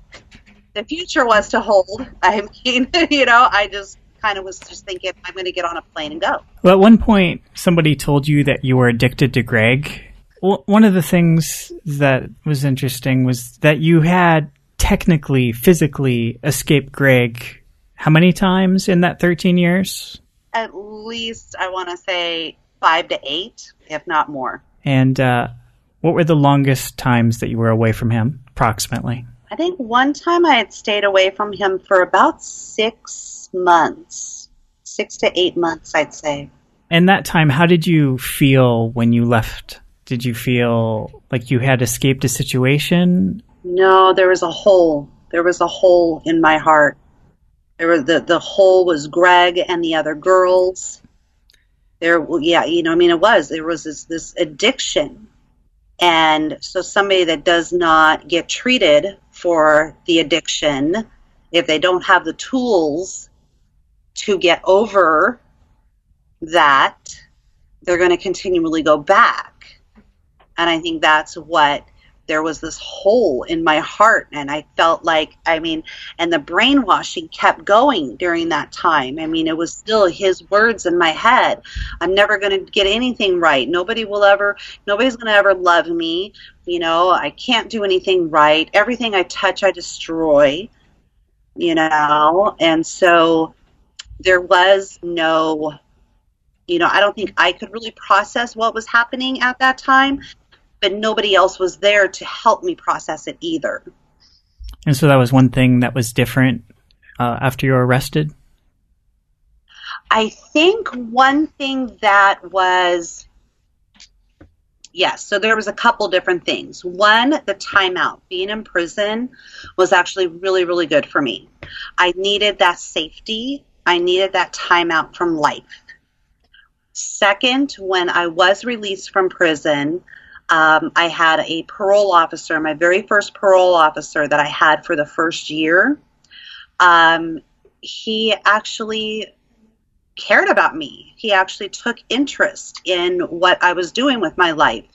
the future was to hold. I mean, you know, I just kind of was just thinking I'm going to get on a plane and go. Well, at one point, somebody told you that you were addicted to Greg. One of the things that was interesting was that you had technically, physically escaped Greg how many times in that thirteen years? At least, I want to say, five to eight, if not more. And uh, what were the longest times that you were away from him, approximately? I think one time I had stayed away from him for about six months, six to eight months, I'd say. And that time, how did you feel when you left? Did you feel like you had escaped a situation? No, there was a hole. There was a hole in my heart. There was the, the hole was Greg and the other girls. There, yeah, you know, I mean, it was. There was this, this addiction. And so somebody that does not get treated for the addiction, if they don't have the tools to get over that, they're going to continually go back. And I think that's what, there was this hole in my heart. And I felt like, I mean, and the brainwashing kept going during that time. I mean, it was still his words in my head. I'm never going to get anything right. Nobody will ever, nobody's going to ever love me. You know, I can't do anything right. Everything I touch, I destroy, you know. And so there was no, you know, I don't think I could really process what was happening at that time. But nobody else was there to help me process it either. And so that was one thing that was different uh, after you were arrested? I think one thing that was, yes, so there was a couple different things. One, the timeout. Being in prison was actually really, really good for me. I needed that safety. I needed that timeout from life. Second, when I was released from prison, Um, I had a parole officer, my very first parole officer that I had for the first year. Um, he actually cared about me. He actually took interest in what I was doing with my life.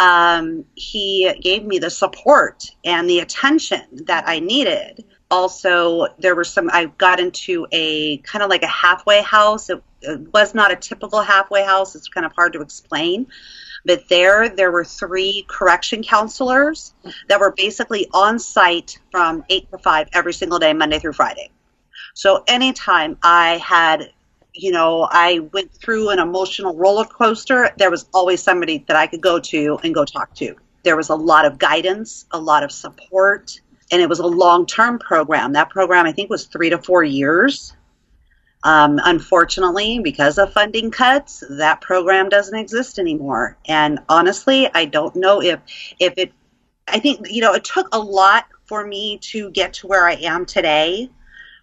Um, he gave me the support and the attention that I needed. Also, there were some, I got into a kind of like a halfway house. It, it was not a typical halfway house. It's kind of hard to explain. But there, there were three correction counselors that were basically on site from eight to five every single day, Monday through Friday. So anytime I had, you know, I went through an emotional roller coaster, there was always somebody that I could go to and go talk to. There was a lot of guidance, a lot of support, and it was a long-term program. That program, I think, was three to four years. Um, unfortunately, because of funding cuts, that program doesn't exist anymore. And honestly, I don't know if, if it, I think, you know, it took a lot for me to get to where I am today.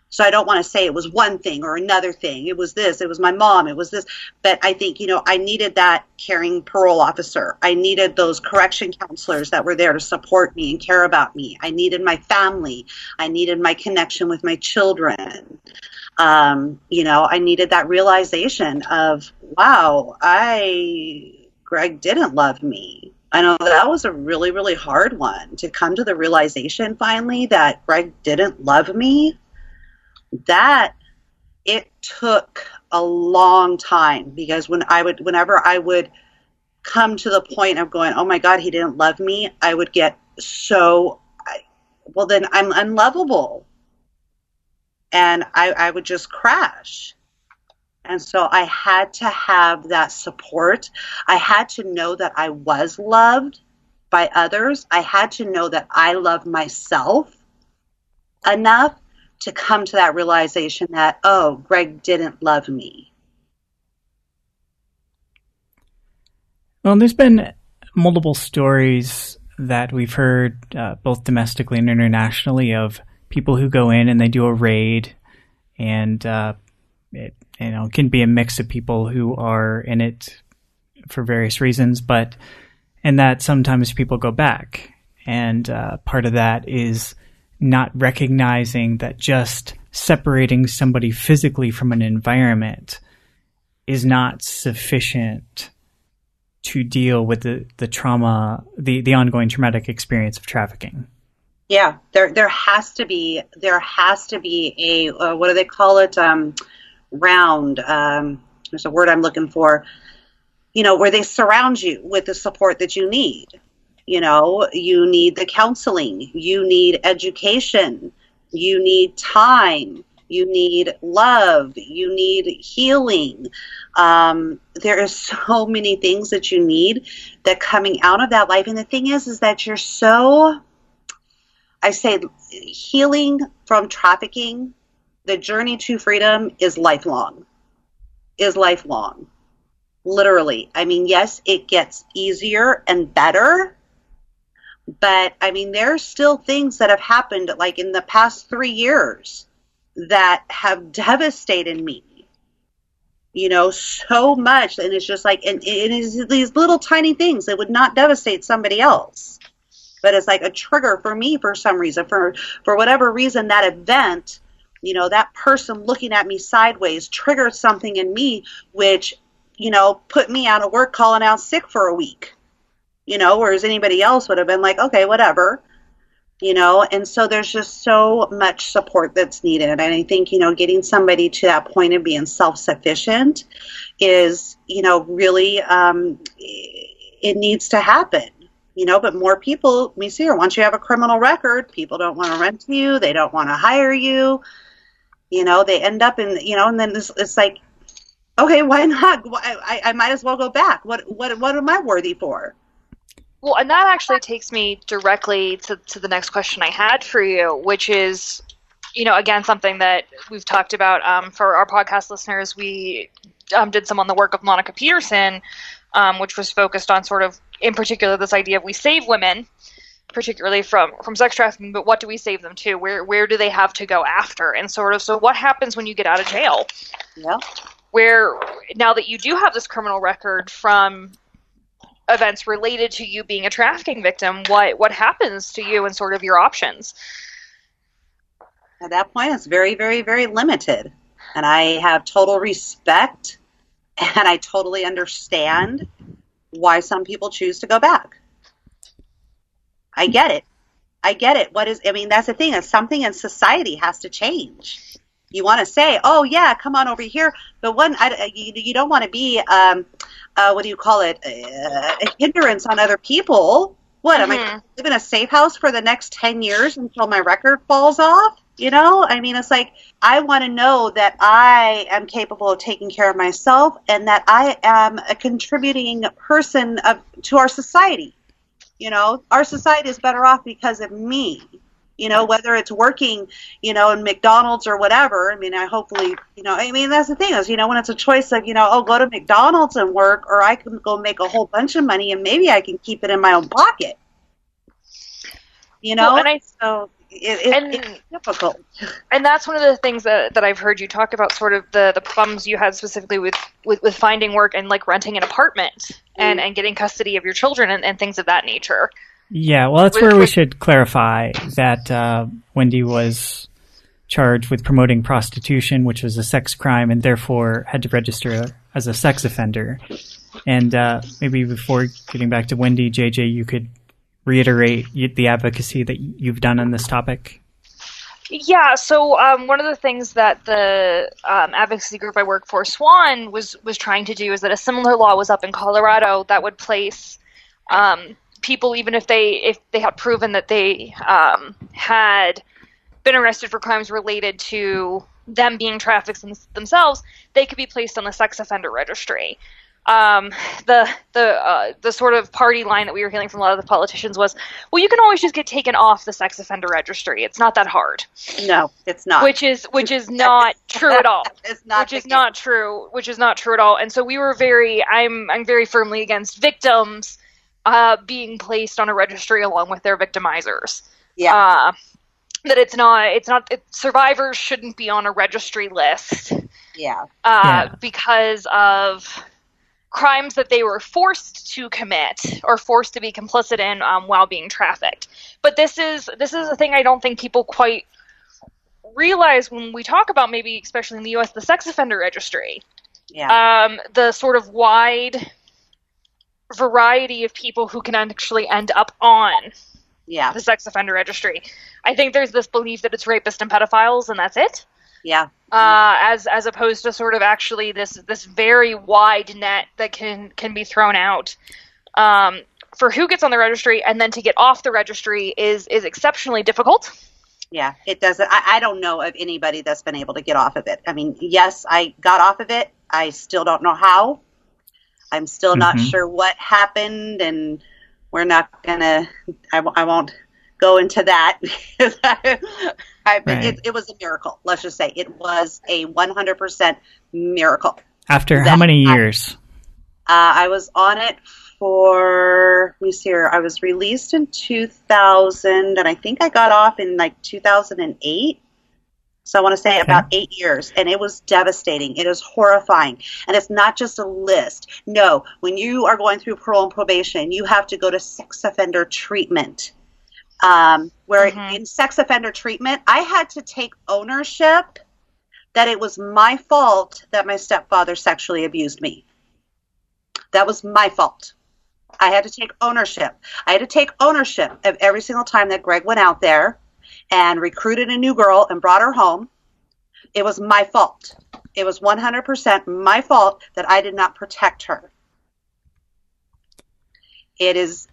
So I don't want to say it was one thing or another thing. It was this, it was my mom, it was this. But I think, you know, I needed that caring parole officer. I needed those correction counselors that were there to support me and care about me. I needed my family. I needed my connection with my children. Um, you know, I needed that realization of, wow, I, Greg didn't love me. I know that was a really, really hard one to come to the realization finally that Greg didn't love me. That it took a long time, because when I would, whenever I would come to the point of going, oh my God, he didn't love me, I would get so, well, then I'm unlovable. And I, I would just crash. And so I had to have that support. I had to know that I was loved by others. I had to know that I loved myself enough to come to that realization that, oh, Greg didn't love me. Well, there's been multiple stories that we've heard, uh, both domestically and internationally, of people who go in and they do a raid, and uh, it, you know, can be a mix of people who are in it for various reasons, but and that sometimes people go back, and uh, part of that is not recognizing that just separating somebody physically from an environment is not sufficient to deal with the, the trauma, the, the ongoing traumatic experience of trafficking. Yeah, there there has to be there has to be a uh, what do they call it? Um, round. Um, there's a word I'm looking for. You know, where they surround you with the support that you need. You know, you need the counseling, you need education, you need time, you need love, you need healing. Um, there are so many things that you need that coming out of that life. And the thing is, is that you're so, I say, healing from trafficking, the journey to freedom is lifelong, is lifelong, literally. I mean, yes, it gets easier and better, but I mean, there's still things that have happened like in the past three years that have devastated me, you know, so much. And it's just like, and it is these little tiny things that would not devastate somebody else. But it's like a trigger for me for some reason, for, for whatever reason, that event, you know, that person looking at me sideways triggered something in me, which, you know, put me out of work calling out sick for a week, you know, whereas anybody else would have been like, okay, whatever, you know. And so there's just so much support that's needed. And I think, you know, getting somebody to that point of being self-sufficient is, you know, really, um, it needs to happen. You know, but more people, we see here, once you have a criminal record, people don't want to rent to you. They don't want to hire you. You know, they end up in, you know, and then it's, it's like, okay, why not? I, I might as well go back. What what what am I worthy for? Well, and that actually takes me directly to, to the next question I had for you, which is, you know, again, something that we've talked about um, for our podcast listeners. We um, did some on the work of Monica Peterson, um, which was focused on sort of, in particular, this idea of we save women, particularly from, from sex trafficking, but what do we save them to? Where where do they have to go after? And sort of, so what happens when you get out of jail? Yeah. Where, now that you do have this criminal record from events related to you being a trafficking victim, what, what happens to you and sort of your options? At that point, it's very, very, very limited. And I have total respect, and I totally understand why some people choose to go back. I get it. I get it. What is, I mean, that's the thing, is something in society has to change. You want to say, oh yeah, come on over here. But one, I, you, you don't want to be, um, uh, what do you call it? Uh, a hindrance on other people. What, mm-hmm. am I going to live in a safe house for the next ten years until my record falls off? You know, I mean, it's like, I want to know that I am capable of taking care of myself and that I am a contributing person of, to our society. You know, our society is better off because of me, you know, whether it's working, you know, in McDonald's or whatever. I mean, I hopefully, you know, I mean, that's the thing is, you know, when it's a choice of, you know, oh, go to McDonald's and work, or I can go make a whole bunch of money and maybe I can keep it in my own pocket, you know, well, and I, so... It, it, and, it's difficult. And that's one of the things that, that I've heard you talk about, sort of the, the problems you had specifically with, with, with finding work and like renting an apartment mm. and, and getting custody of your children and, and things of that nature. Yeah, well, that's with, where we should clarify that uh, Wendy was charged with promoting prostitution, which was a sex crime, and therefore had to register as a sex offender. And uh, maybe before getting back to Wendy, J J, you could reiterate the advocacy that you've done on this topic? Yeah, so um, one of the things that the um, advocacy group I work for, SWAN, was, was trying to do is that a similar law was up in Colorado that would place um, people, even if they if they had proven that they um, had been arrested for crimes related to them being trafficked themselves, they could be placed on the sex offender registry. Um, the the uh, the sort of party line that we were hearing from a lot of the politicians was, well, you can always just get taken off the sex offender registry. It's not that hard. No, it's not. Which is which is not true at all. It's not. Which is not true. Which is not true at all. And so we were very. I'm I'm very firmly against victims uh, being placed on a registry along with their victimizers. Yeah. Uh, that it's not. It's not. It, survivors shouldn't be on a registry list. Yeah. Uh, yeah. Because of crimes that they were forced to commit or forced to be complicit in um, while being trafficked. But this is this is a thing I don't think people quite realize when we talk about, maybe especially in the U S, the sex offender registry. Yeah. Um, the sort of wide variety of people who can actually end up on yeah. the sex offender registry. I think there's this belief that it's rapists and pedophiles and that's it. Yeah. Uh, as as opposed to sort of actually this this very wide net that can, can be thrown out um, for who gets on the registry, and then to get off the registry is is exceptionally difficult. Yeah, it doesn't. I, I don't know of anybody that's been able to get off of it. I mean, yes, I got off of it. I still don't know how. I'm still mm-hmm. not sure what happened, and we're not gonna. I, I won't go into that. I, right. it, it was a miracle. Let's just say it was a one hundred percent miracle. After how many years? I, uh, I was on it for, let me see here, I was released in two thousand, and I think I got off in like two thousand eight. So I want to say okay. about eight years, and it was devastating. It is horrifying, and it's not just a list. No, when you are going through parole and probation, you have to go to sex offender treatment. Um, where mm-hmm. in sex offender treatment, I had to take ownership that it was my fault that my stepfather sexually abused me. That was my fault. I had to take ownership. I had to take ownership of every single time that Greg went out there and recruited a new girl and brought her home. It was my fault. It was one hundred percent my fault that I did not protect her. It is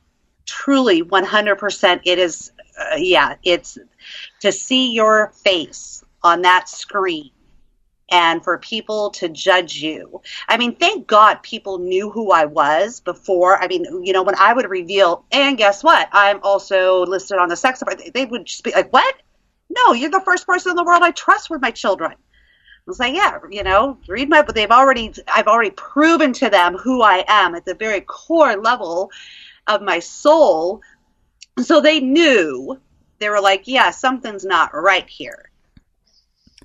truly one hundred percent. It is, uh, yeah, it's to see your face on that screen and for people to judge you. I mean, thank God people knew who I was before. I mean, you know, when I would reveal, and guess what? I'm also listed on the sex offender. They would just be like, what? No, you're the first person in the world I trust with my children. I was like, yeah, you know, read my book. They've already, I've already proven to them who I am at the very core level of my soul. So they knew. They were like, yeah, something's not right here,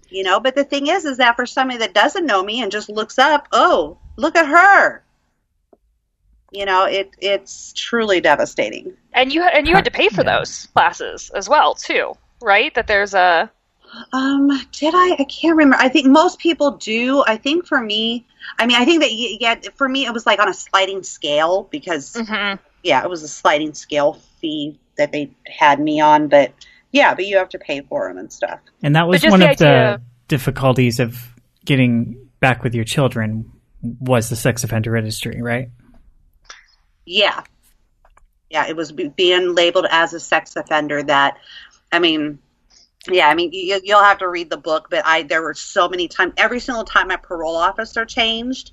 you know. But the thing is is that for somebody that doesn't know me and just looks up, oh, look at her, you know, it it's truly devastating. And you and you had to pay for those classes as well too, right? That there's a um did I I can't remember. I think most people do. I think for me, I mean, I think that yeah for me it was like on a sliding scale because mm-hmm. yeah, it was a sliding scale fee that they had me on, but yeah, but you have to pay for them and stuff. And that was one of the difficulties of getting back with your children was the sex offender registry, right? Yeah. Yeah, it was being labeled as a sex offender that, I mean, yeah, I mean, you, you'll have to read the book, but I there were so many times, every single time my parole officer changed.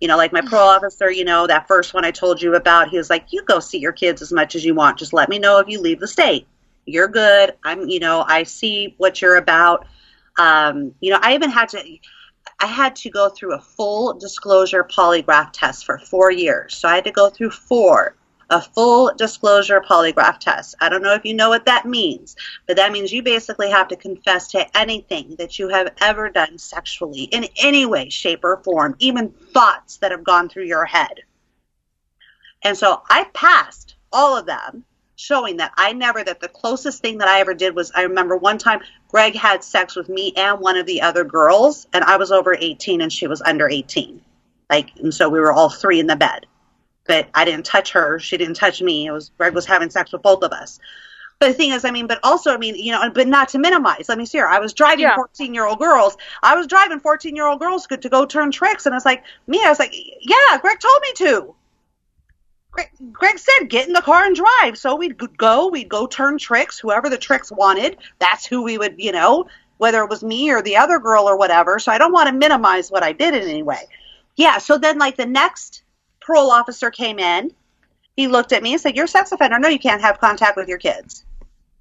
You know, like my parole officer, you know, that first one I told you about, he was like, you go see your kids as much as you want. Just let me know if you leave the state. You're good. I'm, you know, I see what you're about. Um, you know, I even had to, I had to go through a full disclosure polygraph test for four years. So I had to go through four, a full disclosure polygraph test. I don't know if you know what that means, but that means you basically have to confess to anything that you have ever done sexually in any way, shape, or form, even thoughts that have gone through your head. And so I passed all of them, showing that I never, that the closest thing that I ever did was, I remember one time Greg had sex with me and one of the other girls, and I was over eighteen and she was under eighteen. Like, and so we were all three in the bed. But I didn't touch her. She didn't touch me. It was Greg was having sex with both of us. But the thing is, I mean, but also, I mean, you know, but not to minimize. Let me see here. I was driving fourteen-year-old yeah. girls. I was driving fourteen-year-old girls to go turn tricks. And it's like, me, I was like, yeah, Greg told me to. Greg, Greg said, get in the car and drive. So we'd go, we'd go turn tricks. Whoever the tricks wanted, that's who we would, you know, whether it was me or the other girl or whatever. So I don't want to minimize what I did in any way. Yeah, so then, like, the next parole officer came in. He looked at me and said, you're a sex offender. No, you can't have contact with your kids.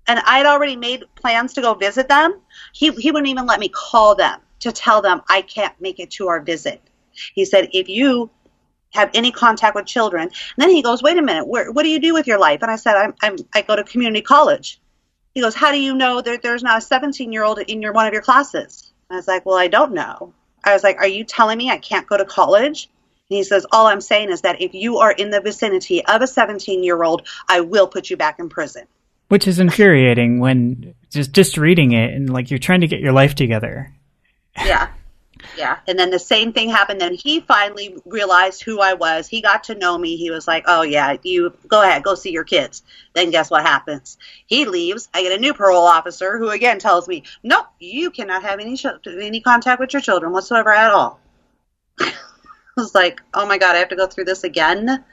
And I had already made plans to go visit them. He he wouldn't even let me call them to tell them I can't make it to our visit. He said, if you have any contact with children. And then he goes, wait a minute, where, what do you do with your life? And I said, I'm, I'm, I go to community college. He goes, how do you know that there's not a seventeen-year-old in your one of your classes? And I was like, well, I don't know. I was like, are you telling me I can't go to college? And he says, all I'm saying is that if you are in the vicinity of a seventeen-year-old, I will put you back in prison. Which is infuriating when just, just reading it and, like, you're trying to get your life together. Yeah. Yeah. And then the same thing happened. Then he finally realized who I was. He got to know me. He was like, oh, yeah, you go ahead. Go see your kids. Then guess what happens? He leaves. I get a new parole officer who, again, tells me, nope, you cannot have any, any contact with your children whatsoever at all. I was like, oh, my God, I have to go through this again.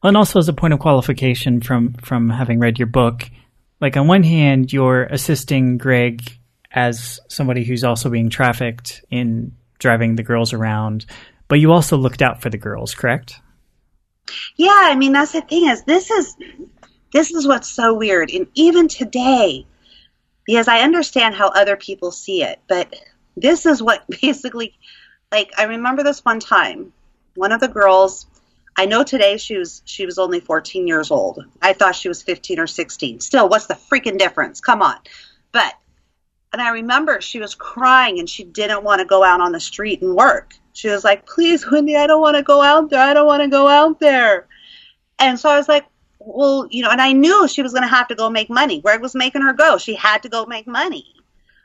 And also as a point of qualification from, from having read your book, like on one hand, you're assisting Greg as somebody who's also being trafficked in driving the girls around, but you also looked out for the girls, correct? Yeah, I mean, that's the thing is this is this is what's so weird. And even today, because I understand how other people see it, but this is what basically... Like, I remember this one time, one of the girls, I know today she was she was only fourteen years old. I thought she was fifteen or sixteen. Still, what's the freaking difference? Come on. But, and I remember she was crying and she didn't want to go out on the street and work. She was like, please, Wendy, I don't want to go out there. I don't want to go out there. And so I was like, well, you know, and I knew she was going to have to go make money. Greg was making her go. She had to go make money.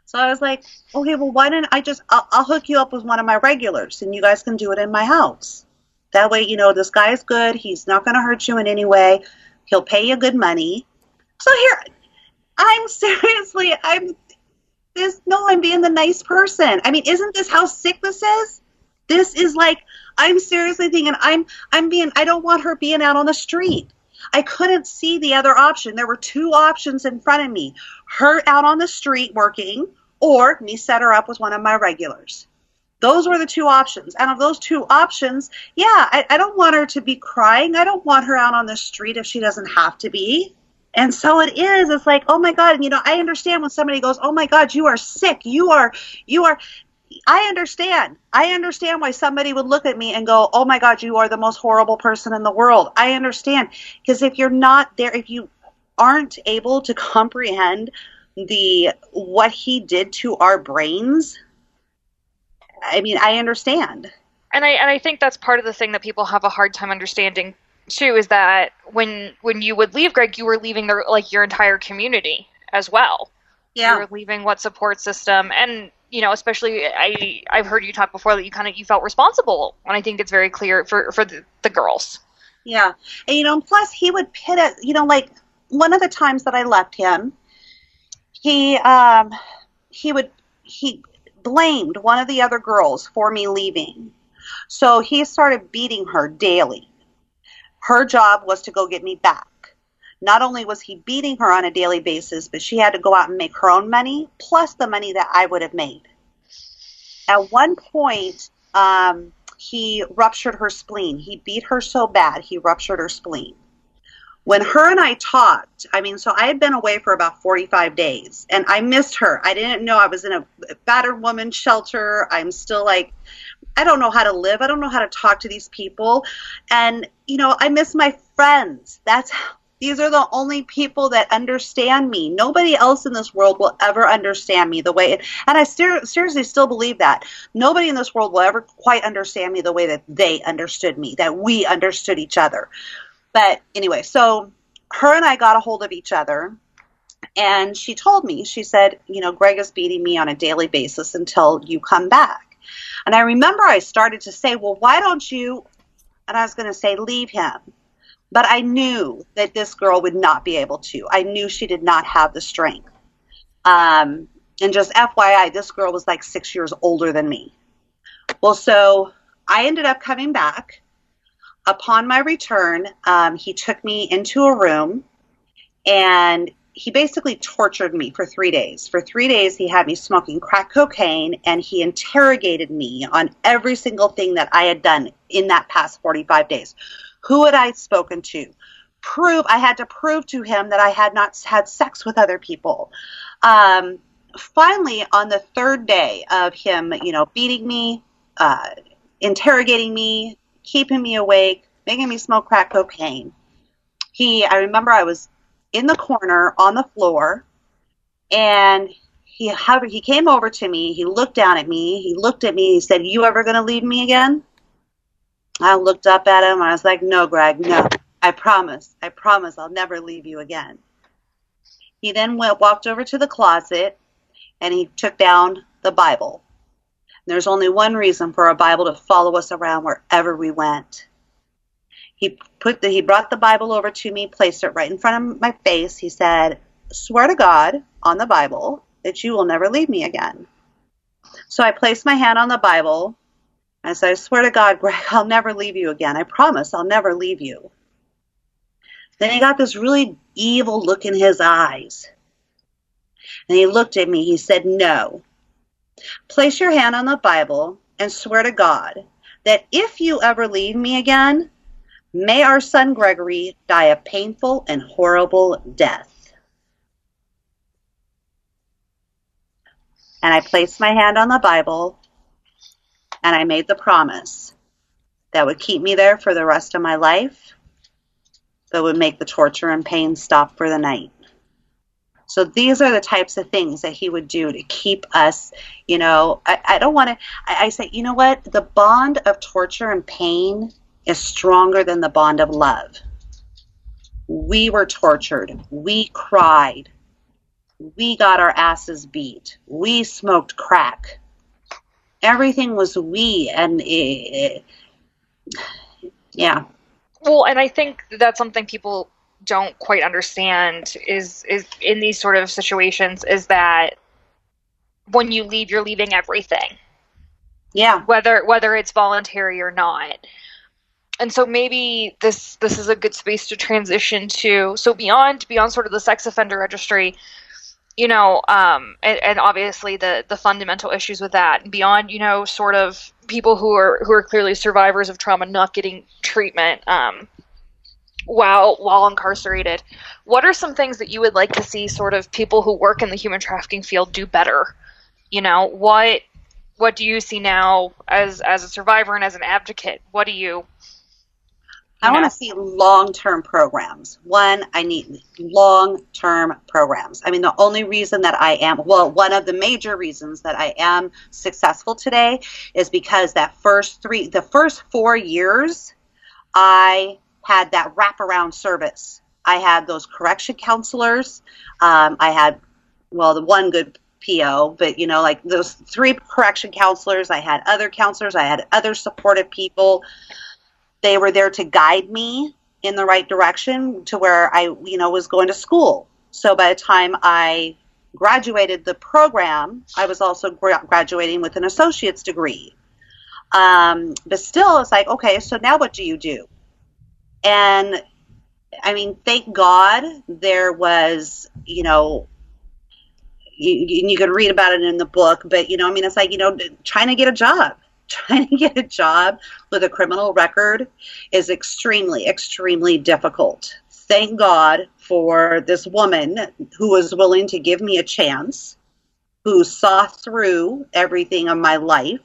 So I was like, okay, well, why don't I just, I'll, I'll hook you up with one of my regulars and you guys can do it in my house. That way, you know, this guy is good. He's not going to hurt you in any way. He'll pay you good money. So here, I'm seriously, I'm this, no, I'm being the nice person. I mean, isn't this how sick this is? This is like, I'm seriously thinking I'm, I'm being, I don't want her being out on the street. I couldn't see the other option. There were two options in front of me, her out on the street working or me set her up with one of my regulars. Those were the two options. And of those two options, yeah, I, I don't want her to be crying. I don't want her out on the street if she doesn't have to be. And so it is. It's like, oh, my God. And, you know, I understand when somebody goes, oh, my God, you are sick. You are you are. I understand. I understand why somebody would look at me and go, oh, my God, you are the most horrible person in the world. I understand. Because if you're not there, if you aren't able to comprehend the what he did to our brains, I mean, I understand. And I and I think that's part of the thing that people have a hard time understanding, too, is that when when you would leave, Greg, you were leaving their, like your entire community as well. Yeah. You were leaving what support system and you know, especially I, I've heard you talk before that you kind of you felt responsible, and I think it's very clear for, for the, the girls. Yeah. And, you know, plus he would pit at, you know, like one of the times that I left him, he um, he would he blamed one of the other girls for me leaving. So he started beating her daily. Her job was to go get me back. Not only was he beating her on a daily basis, but she had to go out and make her own money, plus the money that I would have made. At one point, um, he ruptured her spleen. He beat her so bad, he ruptured her spleen. When her and I talked, I mean, so I had been away for about forty-five days, and I missed her. I didn't know I was in a battered woman shelter. I'm still like, I don't know how to live. I don't know how to talk to these people. And, you know, I miss my friends. That's how. These are the only people that understand me. Nobody else in this world will ever understand me the way, it, and I ser- seriously still believe that. Nobody in this world will ever quite understand me the way that they understood me, that we understood each other. But anyway, so her and I got a hold of each other, and she told me, she said, you know, Greg is beating me on a daily basis until you come back. And I remember I started to say, well, why don't you, and I was going to say, leave him. But I knew that this girl would not be able to. I knew she did not have the strength. Um, and just F Y I, this girl was like six years older than me. Well, so I ended up coming back. Upon my return, um, he took me into a room and he basically tortured me for three days. For three days, he had me smoking crack cocaine, and he interrogated me on every single thing that I had done in that past forty-five days. Who had I spoken to? Prove I had to prove to him that I had not had sex with other people. Um, finally, on the third day of him, you know, beating me, uh, interrogating me, keeping me awake, making me smoke crack cocaine, he, I remember I was in the corner on the floor, and he however, he came over to me. He looked down at me. He looked at me. He said, "You ever going to leave me again?" I looked up at him, and I was like, "No, Greg, no. I promise. I promise I'll never leave you again." He then went, walked over to the closet, and he took down the Bible. And there's only one reason for a Bible to follow us around wherever we went. He put the, he brought the Bible over to me, placed it right in front of my face. He said, "Swear to God on the Bible that you will never leave me again." So I placed my hand on the Bible. I said, "I swear to God, Greg, I'll never leave you again. I promise I'll never leave you." Then he got this really evil look in his eyes. And he looked at me. He said, "No. Place your hand on the Bible and swear to God that if you ever leave me again, may our son Gregory die a painful and horrible death." And I placed my hand on the Bible. And I made the promise that would keep me there for the rest of my life, that would make the torture and pain stop for the night. So these are the types of things that he would do to keep us, you know, I, I don't want to, I, I say, you know what? The bond of torture and pain is stronger than the bond of love. We were tortured. We cried. We got our asses beat. We smoked crack. Everything was we, and it, yeah. Well, and I think that's something people don't quite understand is is in these sort of situations is that when you leave, you're leaving everything. Yeah. Whether whether it's voluntary or not. And so maybe this this is a good space to transition to. So beyond beyond sort of the sex offender registry, you know, um, and, and obviously the, the fundamental issues with that, and beyond, you know, sort of people who are who are clearly survivors of trauma not getting treatment um, while while incarcerated. What are some things that you would like to see sort of people who work in the human trafficking field do better? You know, what what do you see now as as a survivor and as an advocate? What do you? I want to see long-term programs. One, I need long-term programs. I mean, the only reason that I am, well, one of the major reasons that I am successful today is because that first three, the first four years, I had that wraparound service. I had those correction counselors. Um, I had, well, the one good P O, but you know, like those three correction counselors. I had other counselors. I had other supportive people. They were there to guide me in the right direction to where I, you know, was going to school. So by the time I graduated the program, I was also gra- graduating with an associate's degree. Um, but still, it's like, okay, so now what do you do? And I mean, thank God there was, you know, you, you could read about it in the book, but you know, I mean, it's like, you know, trying to get a job. Trying to get a job with a criminal record is extremely, extremely difficult. Thank God for this woman who was willing to give me a chance, who saw through everything in my life,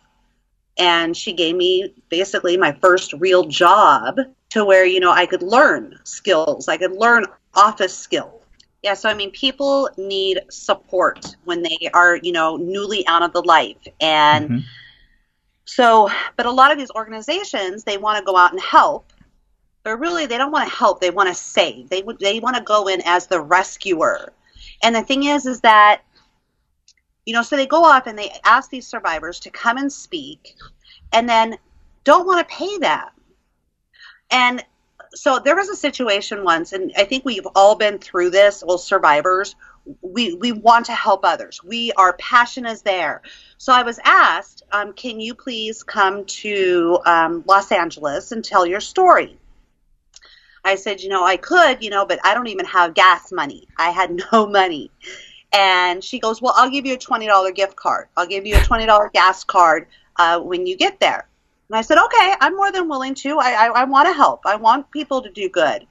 and she gave me basically my first real job to where, you know, I could learn skills. I could learn office skills. Yeah, so I mean, people need support when they are, you know, newly out of the life and mm-hmm. So, but a lot of these organizations, they want to go out and help, but really they don't want to help. They want to save. They they want to go in as the rescuer. And the thing is, is that, you know, so they go off and they ask these survivors to come and speak and then don't want to pay them. And so there was a situation once, and I think we've all been through this, well, survivors. We, we want to help others. We, our passion is there. So I was asked, um, can you please come to um, Los Angeles and tell your story? I said, you know, I could, you know, but I don't even have gas money. I had no money. And she goes, well, I'll give you a twenty dollar gift card. I'll give you a twenty dollar gas card uh, when you get there. And I said, okay, I'm more than willing to. I, I, I want to help. I want people to do good.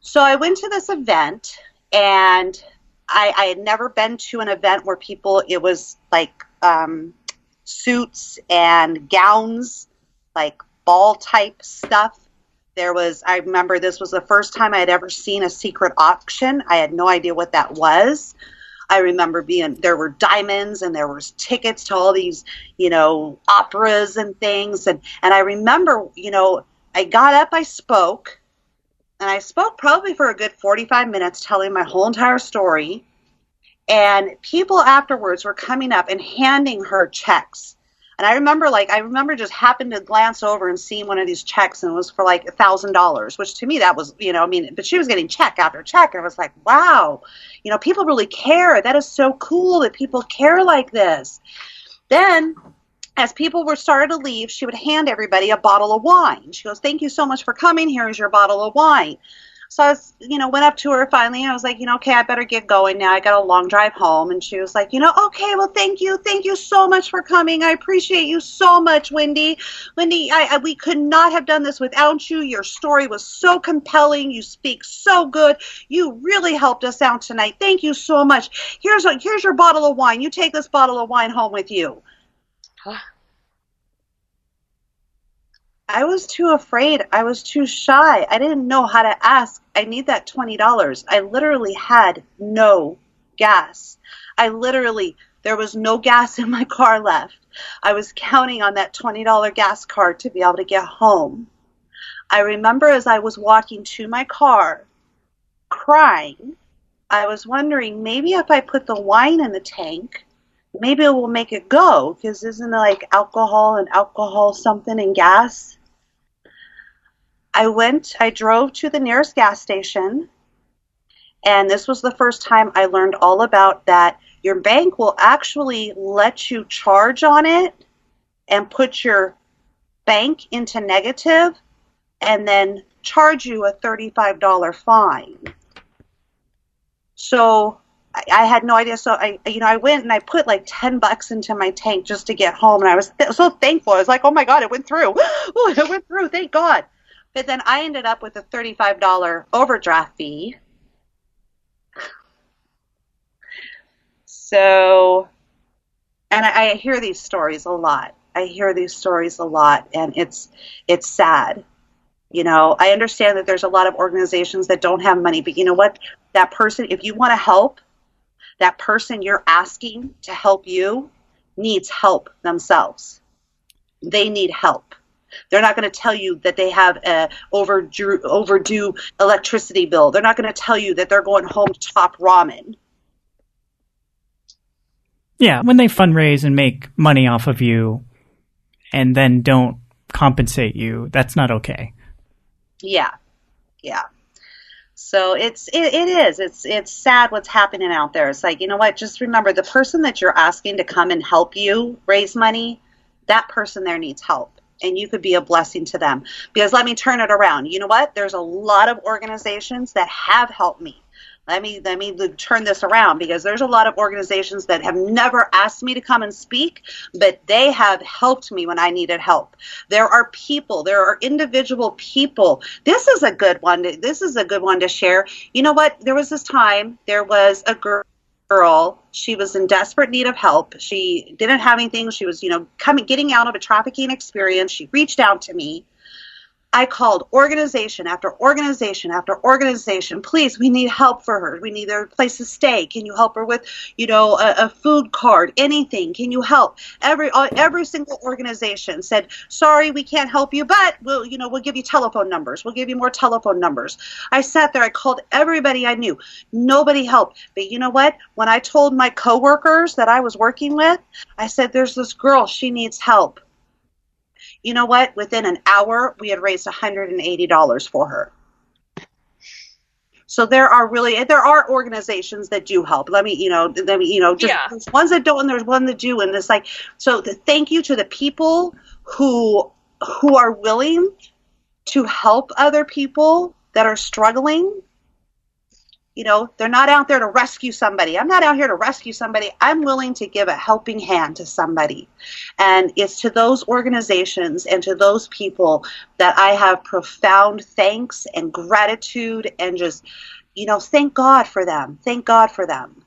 So I went to this event, and I, I had never been to an event where people, it was like um, suits and gowns, like ball type stuff. There was, I remember this was the first time I had ever seen a secret auction. I had no idea what that was. I remember being, there were diamonds and there was tickets to all these, you know, operas and things. And, and I remember, you know, I got up, I spoke, and I spoke probably for a good forty-five minutes telling my whole entire story. And people afterwards were coming up and handing her checks. And I remember, like, I remember just happened to glance over and seeing one of these checks, and it was for like a thousand dollars, which to me that was, you know, I mean, but she was getting check after check. And I was like, wow, you know, people really care. That is so cool that people care like this. Then as people were started to leave, she would hand everybody a bottle of wine. She goes, thank you so much for coming. Here's your bottle of wine. So I was, you know, went up to her finally, and I was like, you know, okay, I better get going now. I got a long drive home. And she was like, you know, okay, well, thank you. Thank you so much for coming. I appreciate you so much, Wendy. Wendy, I, I, we could not have done this without you. Your story was so compelling. You speak so good. You really helped us out tonight. Thank you so much. Here's a, here's your bottle of wine. You take this bottle of wine home with you. Huh? I was too afraid. I was too shy. I didn't know how to ask. I need that twenty dollars. I literally had no gas. I literally, there was no gas in my car left. I was counting on that twenty dollar gas card to be able to get home. I remember as I was walking to my car, crying, I was wondering, maybe if I put the wine in the tank, maybe it will make it go, because isn't it like alcohol and alcohol something and gas? I went, I drove to the nearest gas station, and this was the first time I learned all about that. Your bank will actually let you charge on it and put your bank into negative and then charge you a thirty-five dollar fine. So I had no idea. So I, you know, I went and I put like ten bucks into my tank just to get home. And I was th- so thankful. I was like, oh my God, it went through. Oh, it went through. Thank God. But then I ended up with a thirty-five dollar overdraft fee. So, and I, I hear these stories a lot. I hear these stories a lot, and it's, it's sad. You know, I understand that there's a lot of organizations that don't have money, but you know what? That person, if you want to help, that person you're asking to help you needs help themselves. They need help. They're not going to tell you that they have a overdue, overdue electricity bill. They're not going to tell you that they're going home to top ramen. Yeah, when they fundraise and make money off of you and then don't compensate you, that's not okay. Yeah, yeah. So it's, it, it is, it's, it's sad what's happening out there. It's like, you know what, just remember the person that you're asking to come and help you raise money, that person there needs help, and you could be a blessing to them. Because let me turn it around. You know what? There's a lot of organizations that have helped me. Let me, let me turn this around, because there's a lot of organizations that have never asked me to come and speak, but they have helped me when I needed help. There are people, there are individual people. This is a good one. To, this is a good one to share. You know what? There was this time, there was a girl. Girl, she was in desperate need of help. She didn't have anything. She was, you know, coming, getting out of a trafficking experience. She reached out to me. I called organization after organization after organization. Please, we need help for her. We need her place to stay. Can you help her with, you know, a, a food card, anything? Can you help? Every every single organization said, sorry, we can't help you, but we'll, you know, we'll give you telephone numbers. We'll give you more telephone numbers. I sat there. I called everybody I knew. Nobody helped. But you know what? When I told my coworkers that I was working with, I said, there's this girl. She needs help. You know what? Within an hour, we had raised one hundred eighty dollars for her. So there are really, there are organizations that do help. Let me, you know, let me, you know, just yeah. There's ones that don't, and there's one that do, and it's like, so the thank you to the people who, who are willing to help other people that are struggling. You know, they're not out there to rescue somebody. I'm not out here to rescue somebody. I'm willing to give a helping hand to somebody. And it's to those organizations and to those people that I have profound thanks and gratitude and just, you know, thank God for them. Thank God for them.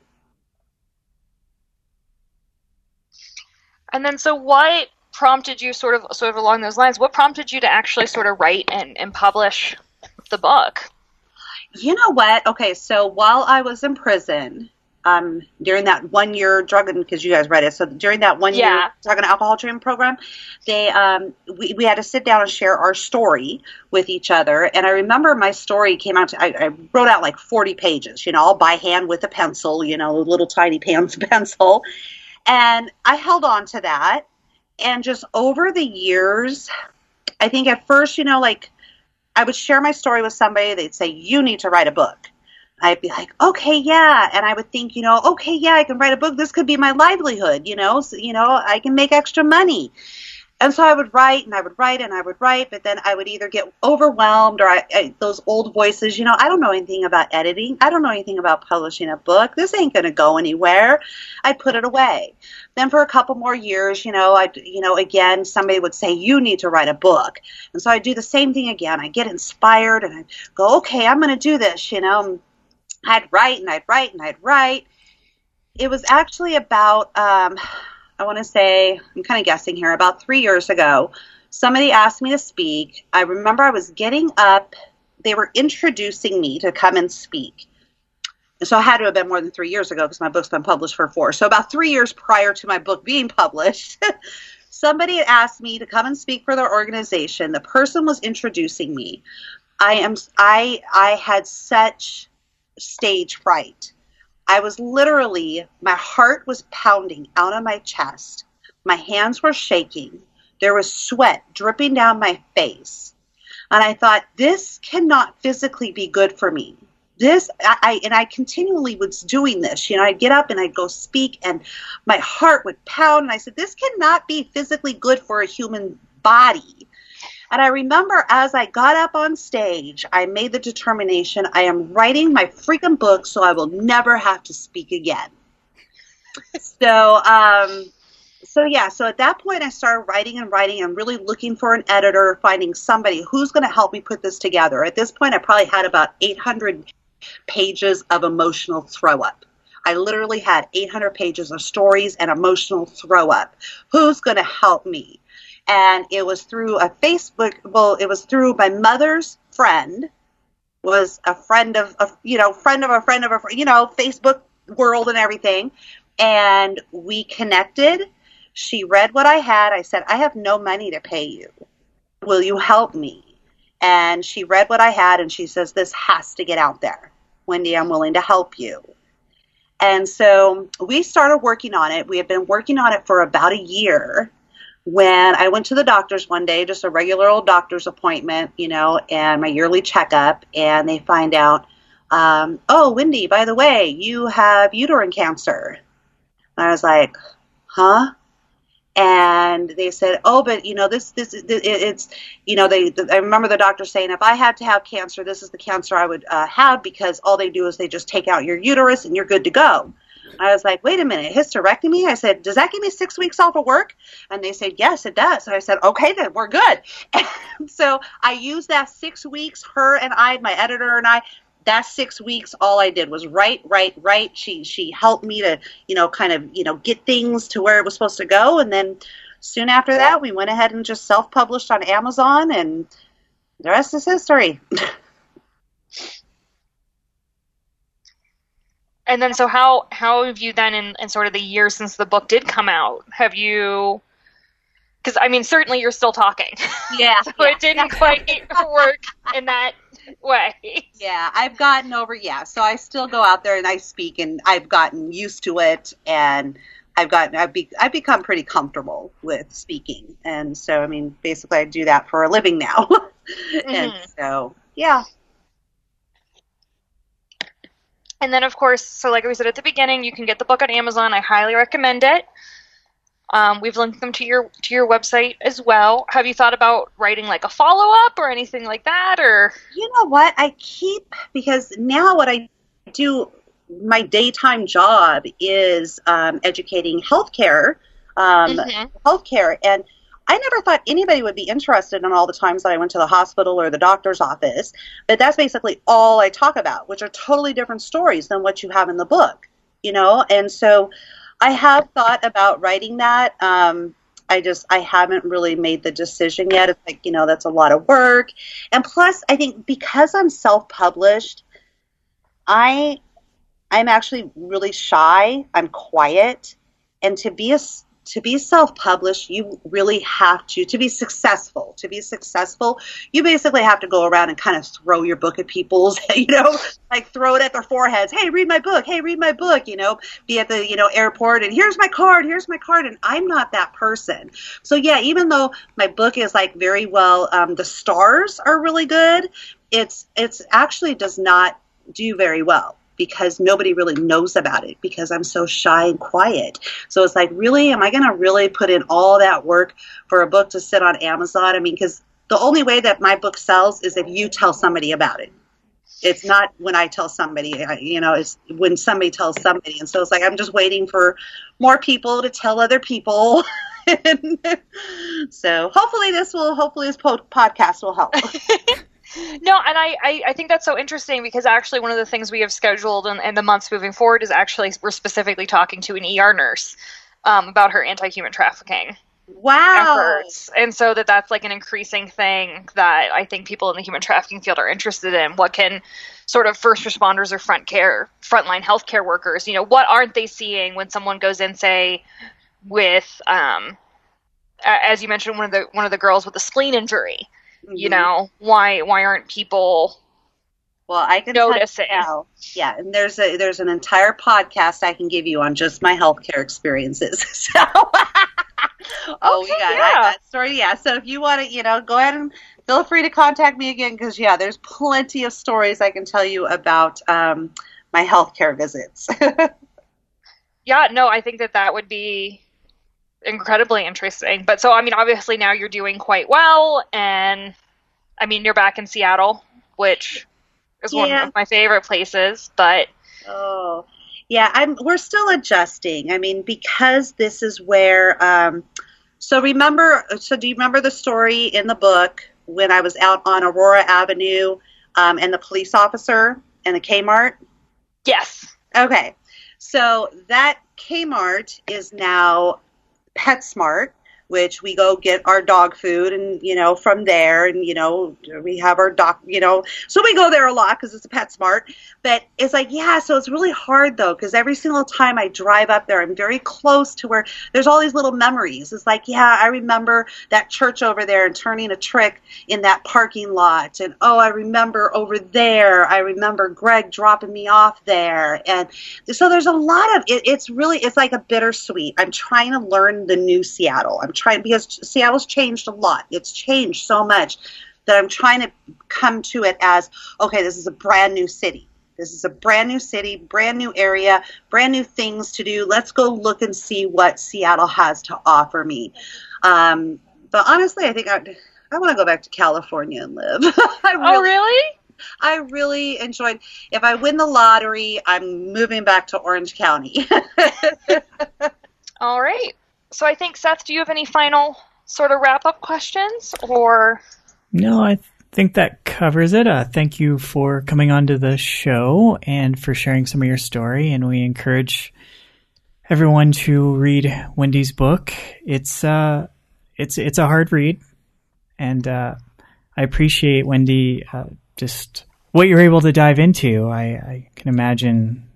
And then so what prompted you sort of sort of along those lines, what prompted you to actually sort of write and, and publish the book? You know what? Okay, so while I was in prison, um, during that one-year drug and because you guys read it, so during that one-year yeah. drug and alcohol treatment program, they um, we we had to sit down and share our story with each other. And I remember my story came out. To, I, I wrote out like forty pages, you know, all by hand with a pencil, you know, a little tiny pants pencil, and I held on to that. And just over the years, I think at first, you know, like. I would share my story with somebody. They'd say, you need to write a book. I'd be like, okay, yeah. And I would think, you know, okay, yeah, I can write a book. This could be my livelihood, you know, so, you know, I can make extra money. And so I would write and I would write and I would write, but then I would either get overwhelmed or I, I, those old voices, you know, I don't know anything about editing. I don't know anything about publishing a book. This ain't going to go anywhere. I'd put it away. Then for a couple more years, you know, I, you know, again, somebody would say, you need to write a book. And so I do the same thing again. I get inspired and I go, okay, I'm going to do this. You know, I'd write and I'd write and I'd write. It was actually about, um, I want to say, I'm kind of guessing here, about three years ago, somebody asked me to speak. I remember I was getting up. They were introducing me to come and speak. And so it had to have been more than three years ago because my book's been published for four. So about three years prior to my book being published, somebody had asked me to come and speak for their organization. The person was introducing me. I am, I, I had such stage fright. I was literally, my heart was pounding out of my chest. My hands were shaking. There was sweat dripping down my face. And I thought, this cannot physically be good for me. This, I, I and I continually was doing this. You know, I'd get up and I'd go speak and my heart would pound. And I said, this cannot be physically good for a human body. And I remember as I got up on stage, I made the determination, I am writing my freaking book so I will never have to speak again. so, um, so yeah, so at that point I started writing and writing and really looking for an editor, finding somebody who's going to help me put this together. At this point, I probably had about eight hundred pages of emotional throw up. I literally had eight hundred pages of stories and emotional throw up. Who's going to help me? And it was through a Facebook, well, it was through my mother's friend, was a friend of, a, you know, friend of a friend of a, you know, Facebook world and everything. And we connected. She read what I had. I said, I have no money to pay you. Will you help me? And she read what I had and she says, this has to get out there. Wendy, I'm willing to help you. And so we started working on it. We had been working on it for about a year. When I went to the doctor's one day, just a regular old doctor's appointment, you know, and my yearly checkup, and they find out, um, oh, Wendy, by the way, you have uterine cancer. And I was like, huh? And they said, oh, but, you know, this, this, this it's, you know, they, I remember the doctor saying, if I had to have cancer, this is the cancer I would uh, have because all they do is they just take out your uterus and you're good to go. I was like, wait a minute, hysterectomy? I said, does that give me six weeks off of work? And they said, yes, it does. And I said, okay, then we're good. And so I used that six weeks, her and I, my editor and I, that six weeks, all I did was write, write, write. She she helped me to, you know, kind of, you know, get things to where it was supposed to go. And then soon after that, we went ahead and just self-published on Amazon, and the rest is history. And then, so how, how have you then, in, in sort of the years since the book did come out, have you, because, I mean, certainly you're still talking. Yeah. So yeah. It didn't quite work in that way. Yeah, I've gotten over, yeah. So I still go out there and I speak and I've gotten used to it and I've gotten, I've, be, I've become pretty comfortable with speaking. And so, I mean, basically I do that for a living now. Mm-hmm. And so, yeah. And then, of course, so like we said at the beginning, you can get the book on Amazon. I highly recommend it. Um, we've linked them to your to your website as well. Have you thought about writing like a follow-up or anything like that? Or you know what? I keep, because now what I do, my daytime job is um, educating healthcare, um, mm-hmm. healthcare, and I never thought anybody would be interested in all the times that I went to the hospital or the doctor's office, but that's basically all I talk about, which are totally different stories than what you have in the book, you know, and so I have thought about writing that. Um, I just, I haven't really made the decision yet. It's like, you know, that's a lot of work, and plus, I think because I'm self-published, I... I'm actually really shy. I'm quiet, and to be a, to be self-published, you really have to to be successful. To be successful, you basically have to go around and kind of throw your book at people's, you know, like throw it at their foreheads. Hey, read my book. Hey, read my book. You know, be at the you know airport and here's my card. Here's my card. And I'm not that person. So yeah, even though my book is like very well, um, the stars are really good. It's it's actually does not do very well, because nobody really knows about it because I'm so shy and quiet. So it's like, really, am I going to really put in all that work for a book to sit on Amazon? I mean, because the only way that my book sells is if you tell somebody about it. It's not when I tell somebody, you know, it's when somebody tells somebody. And so it's like, I'm just waiting for more people to tell other people. So hopefully this will, hopefully this podcast will help. No, and I, I, I think that's so interesting because actually one of the things we have scheduled in, in the months moving forward is actually we're specifically talking to an E R nurse um, about her anti-human trafficking wow. efforts. And so that that's like an increasing thing that I think people in the human trafficking field are interested in. What can sort of first responders or front care, frontline healthcare workers, you know, what aren't they seeing when someone goes in, say, with, um, as you mentioned, one of the one of the girls with a spleen injury. You know, why why aren't people well, I can notice it now. Yeah, and there's a there's an entire podcast I can give you on just my healthcare experiences. So oh okay, yeah, yeah. I got story. Yeah, so if you want to, you know, go ahead and feel free to contact me again because yeah, there's plenty of stories I can tell you about um, my healthcare visits. Yeah, no, I think that that would be incredibly interesting. But so, I mean, obviously now you're doing quite well. And I mean, you're back in Seattle, which is yeah. one of my favorite places, but. Oh yeah. I'm, we're still adjusting. I mean, because this is where, um, so remember, so do you remember the story in the book when I was out on Aurora Avenue, um, and the police officer and the Kmart? Yes. Okay. So that Kmart is now PetSmart, which we go get our dog food and, you know, from there and, you know, we have our doc, you know, so we go there a lot because it's a PetSmart, but it's like, yeah, so it's really hard though, because every single time I drive up there, I'm very close to where there's all these little memories. It's like, yeah, I remember that church over there and turning a trick in that parking lot. And, oh, I remember over there. I remember Greg dropping me off there. And so there's a lot of, it, it's really, it's like a bittersweet. I'm trying to learn the new Seattle. I'm trying because Seattle's changed a lot. It's changed so much that I'm trying to come to it as, okay, this is a brand new city. This is a brand new city, brand new area, brand new things to do. Let's go look and see what Seattle has to offer me. Um, but honestly, I think I, I want to go back to California and live. I really, oh, really? I really enjoyed. If I win the lottery, I'm moving back to Orange County. All right. So I think, Seth, do you have any final sort of wrap-up questions? Or no, I think that covers it. Uh, thank you for coming on to the show and for sharing some of your story. And we encourage everyone to read Wendy's book. It's uh, it's it's a hard read, and uh, I appreciate, Wendy, uh, just what you're able to dive into. I, I can imagine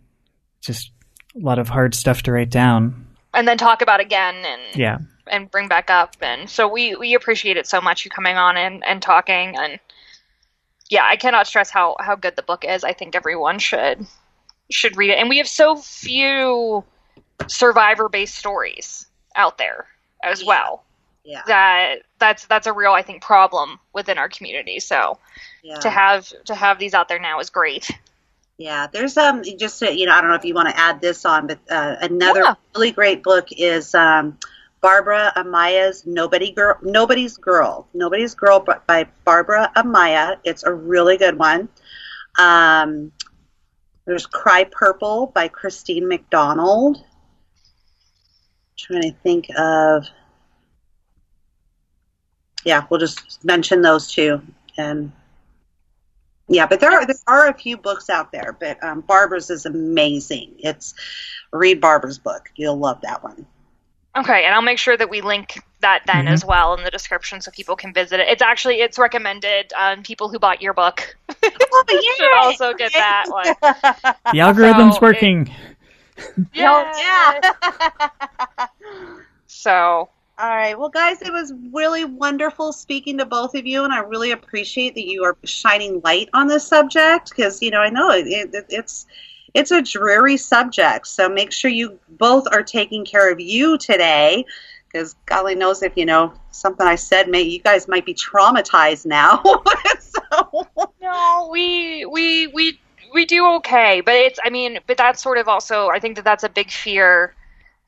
just a lot of hard stuff to write down. And then talk about again and yeah. and bring back up. And so we, we appreciate it so much, you coming on and, and talking. And yeah, I cannot stress how, how good the book is. I think everyone should should read it. And we have so few survivor-based stories out there as yeah. well. Yeah. That that's that's a real, I think, problem within our community. So yeah. to have to have these out there now is great. Yeah, there's um just to, you know, I don't know if you want to add this on, but uh, another yeah. really great book is um, Barbara Amaya's Nobody Girl, Nobody's Girl, Nobody's Girl by Barbara Amaya. It's a really good one. Um, there's Cry Purple by Christine McDonald. I'm trying to think of. Yeah, we'll just mention those two, and yeah, but there are there are a few books out there. But um, Barbara's is amazing. It's read Barbara's book; you'll love that one. Okay, and I'll make sure that we link that then mm-hmm. as well in the description so people can visit it. It's actually it's recommended. Um, people who bought your book oh, should also get that one. The algorithm's so working. It, yeah. yeah. So. All right. Well, guys, it was really wonderful speaking to both of you, and I really appreciate that you are shining light on this subject because, you know, I know it, it, it's it's a dreary subject, so make sure you both are taking care of you today because golly knows if, you know, something I said, may, you guys might be traumatized now. so. No, we, we, we, we do okay, but it's, I mean, but that's sort of also, I think that that's a big fear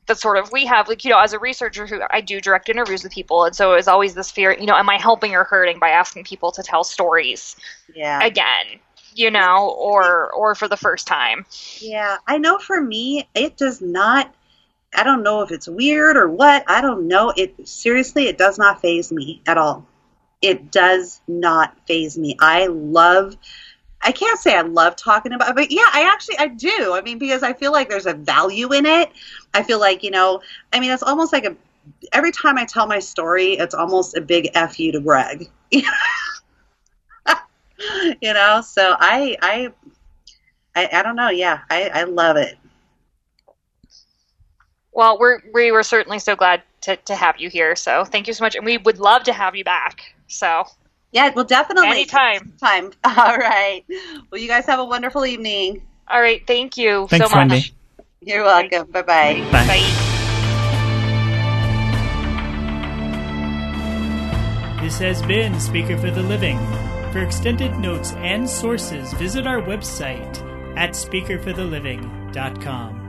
that sort of we have, like, you know, as a researcher who I do direct interviews with people, and so it was always this fear, you know, am I helping or hurting by asking people to tell stories yeah. again, you know, or or for the first time. Yeah, I know for me, it does not, I don't know if it's weird or what, I don't know, it seriously, it does not faze me at all. It does not faze me. I love I can't say I love talking about it, but yeah, I actually, I do. I mean, because I feel like there's a value in it. I feel like, you know, I mean, it's almost like a, every time I tell my story, it's almost a big F you to Greg, you know? So I, I, I, I don't know. Yeah. I, I love it. Well, we're, we were certainly so glad to, to have you here. So thank you so much. And we would love to have you back. So yeah, well, definitely. Anytime. Time. All right. Well, you guys have a wonderful evening. All right. Thank you Thanks, so much. Wendy. You're welcome. Bye. Bye-bye. Bye. Bye. This has been Speaker for the Living. For extended notes and sources, visit our website at speaker for the living dot com.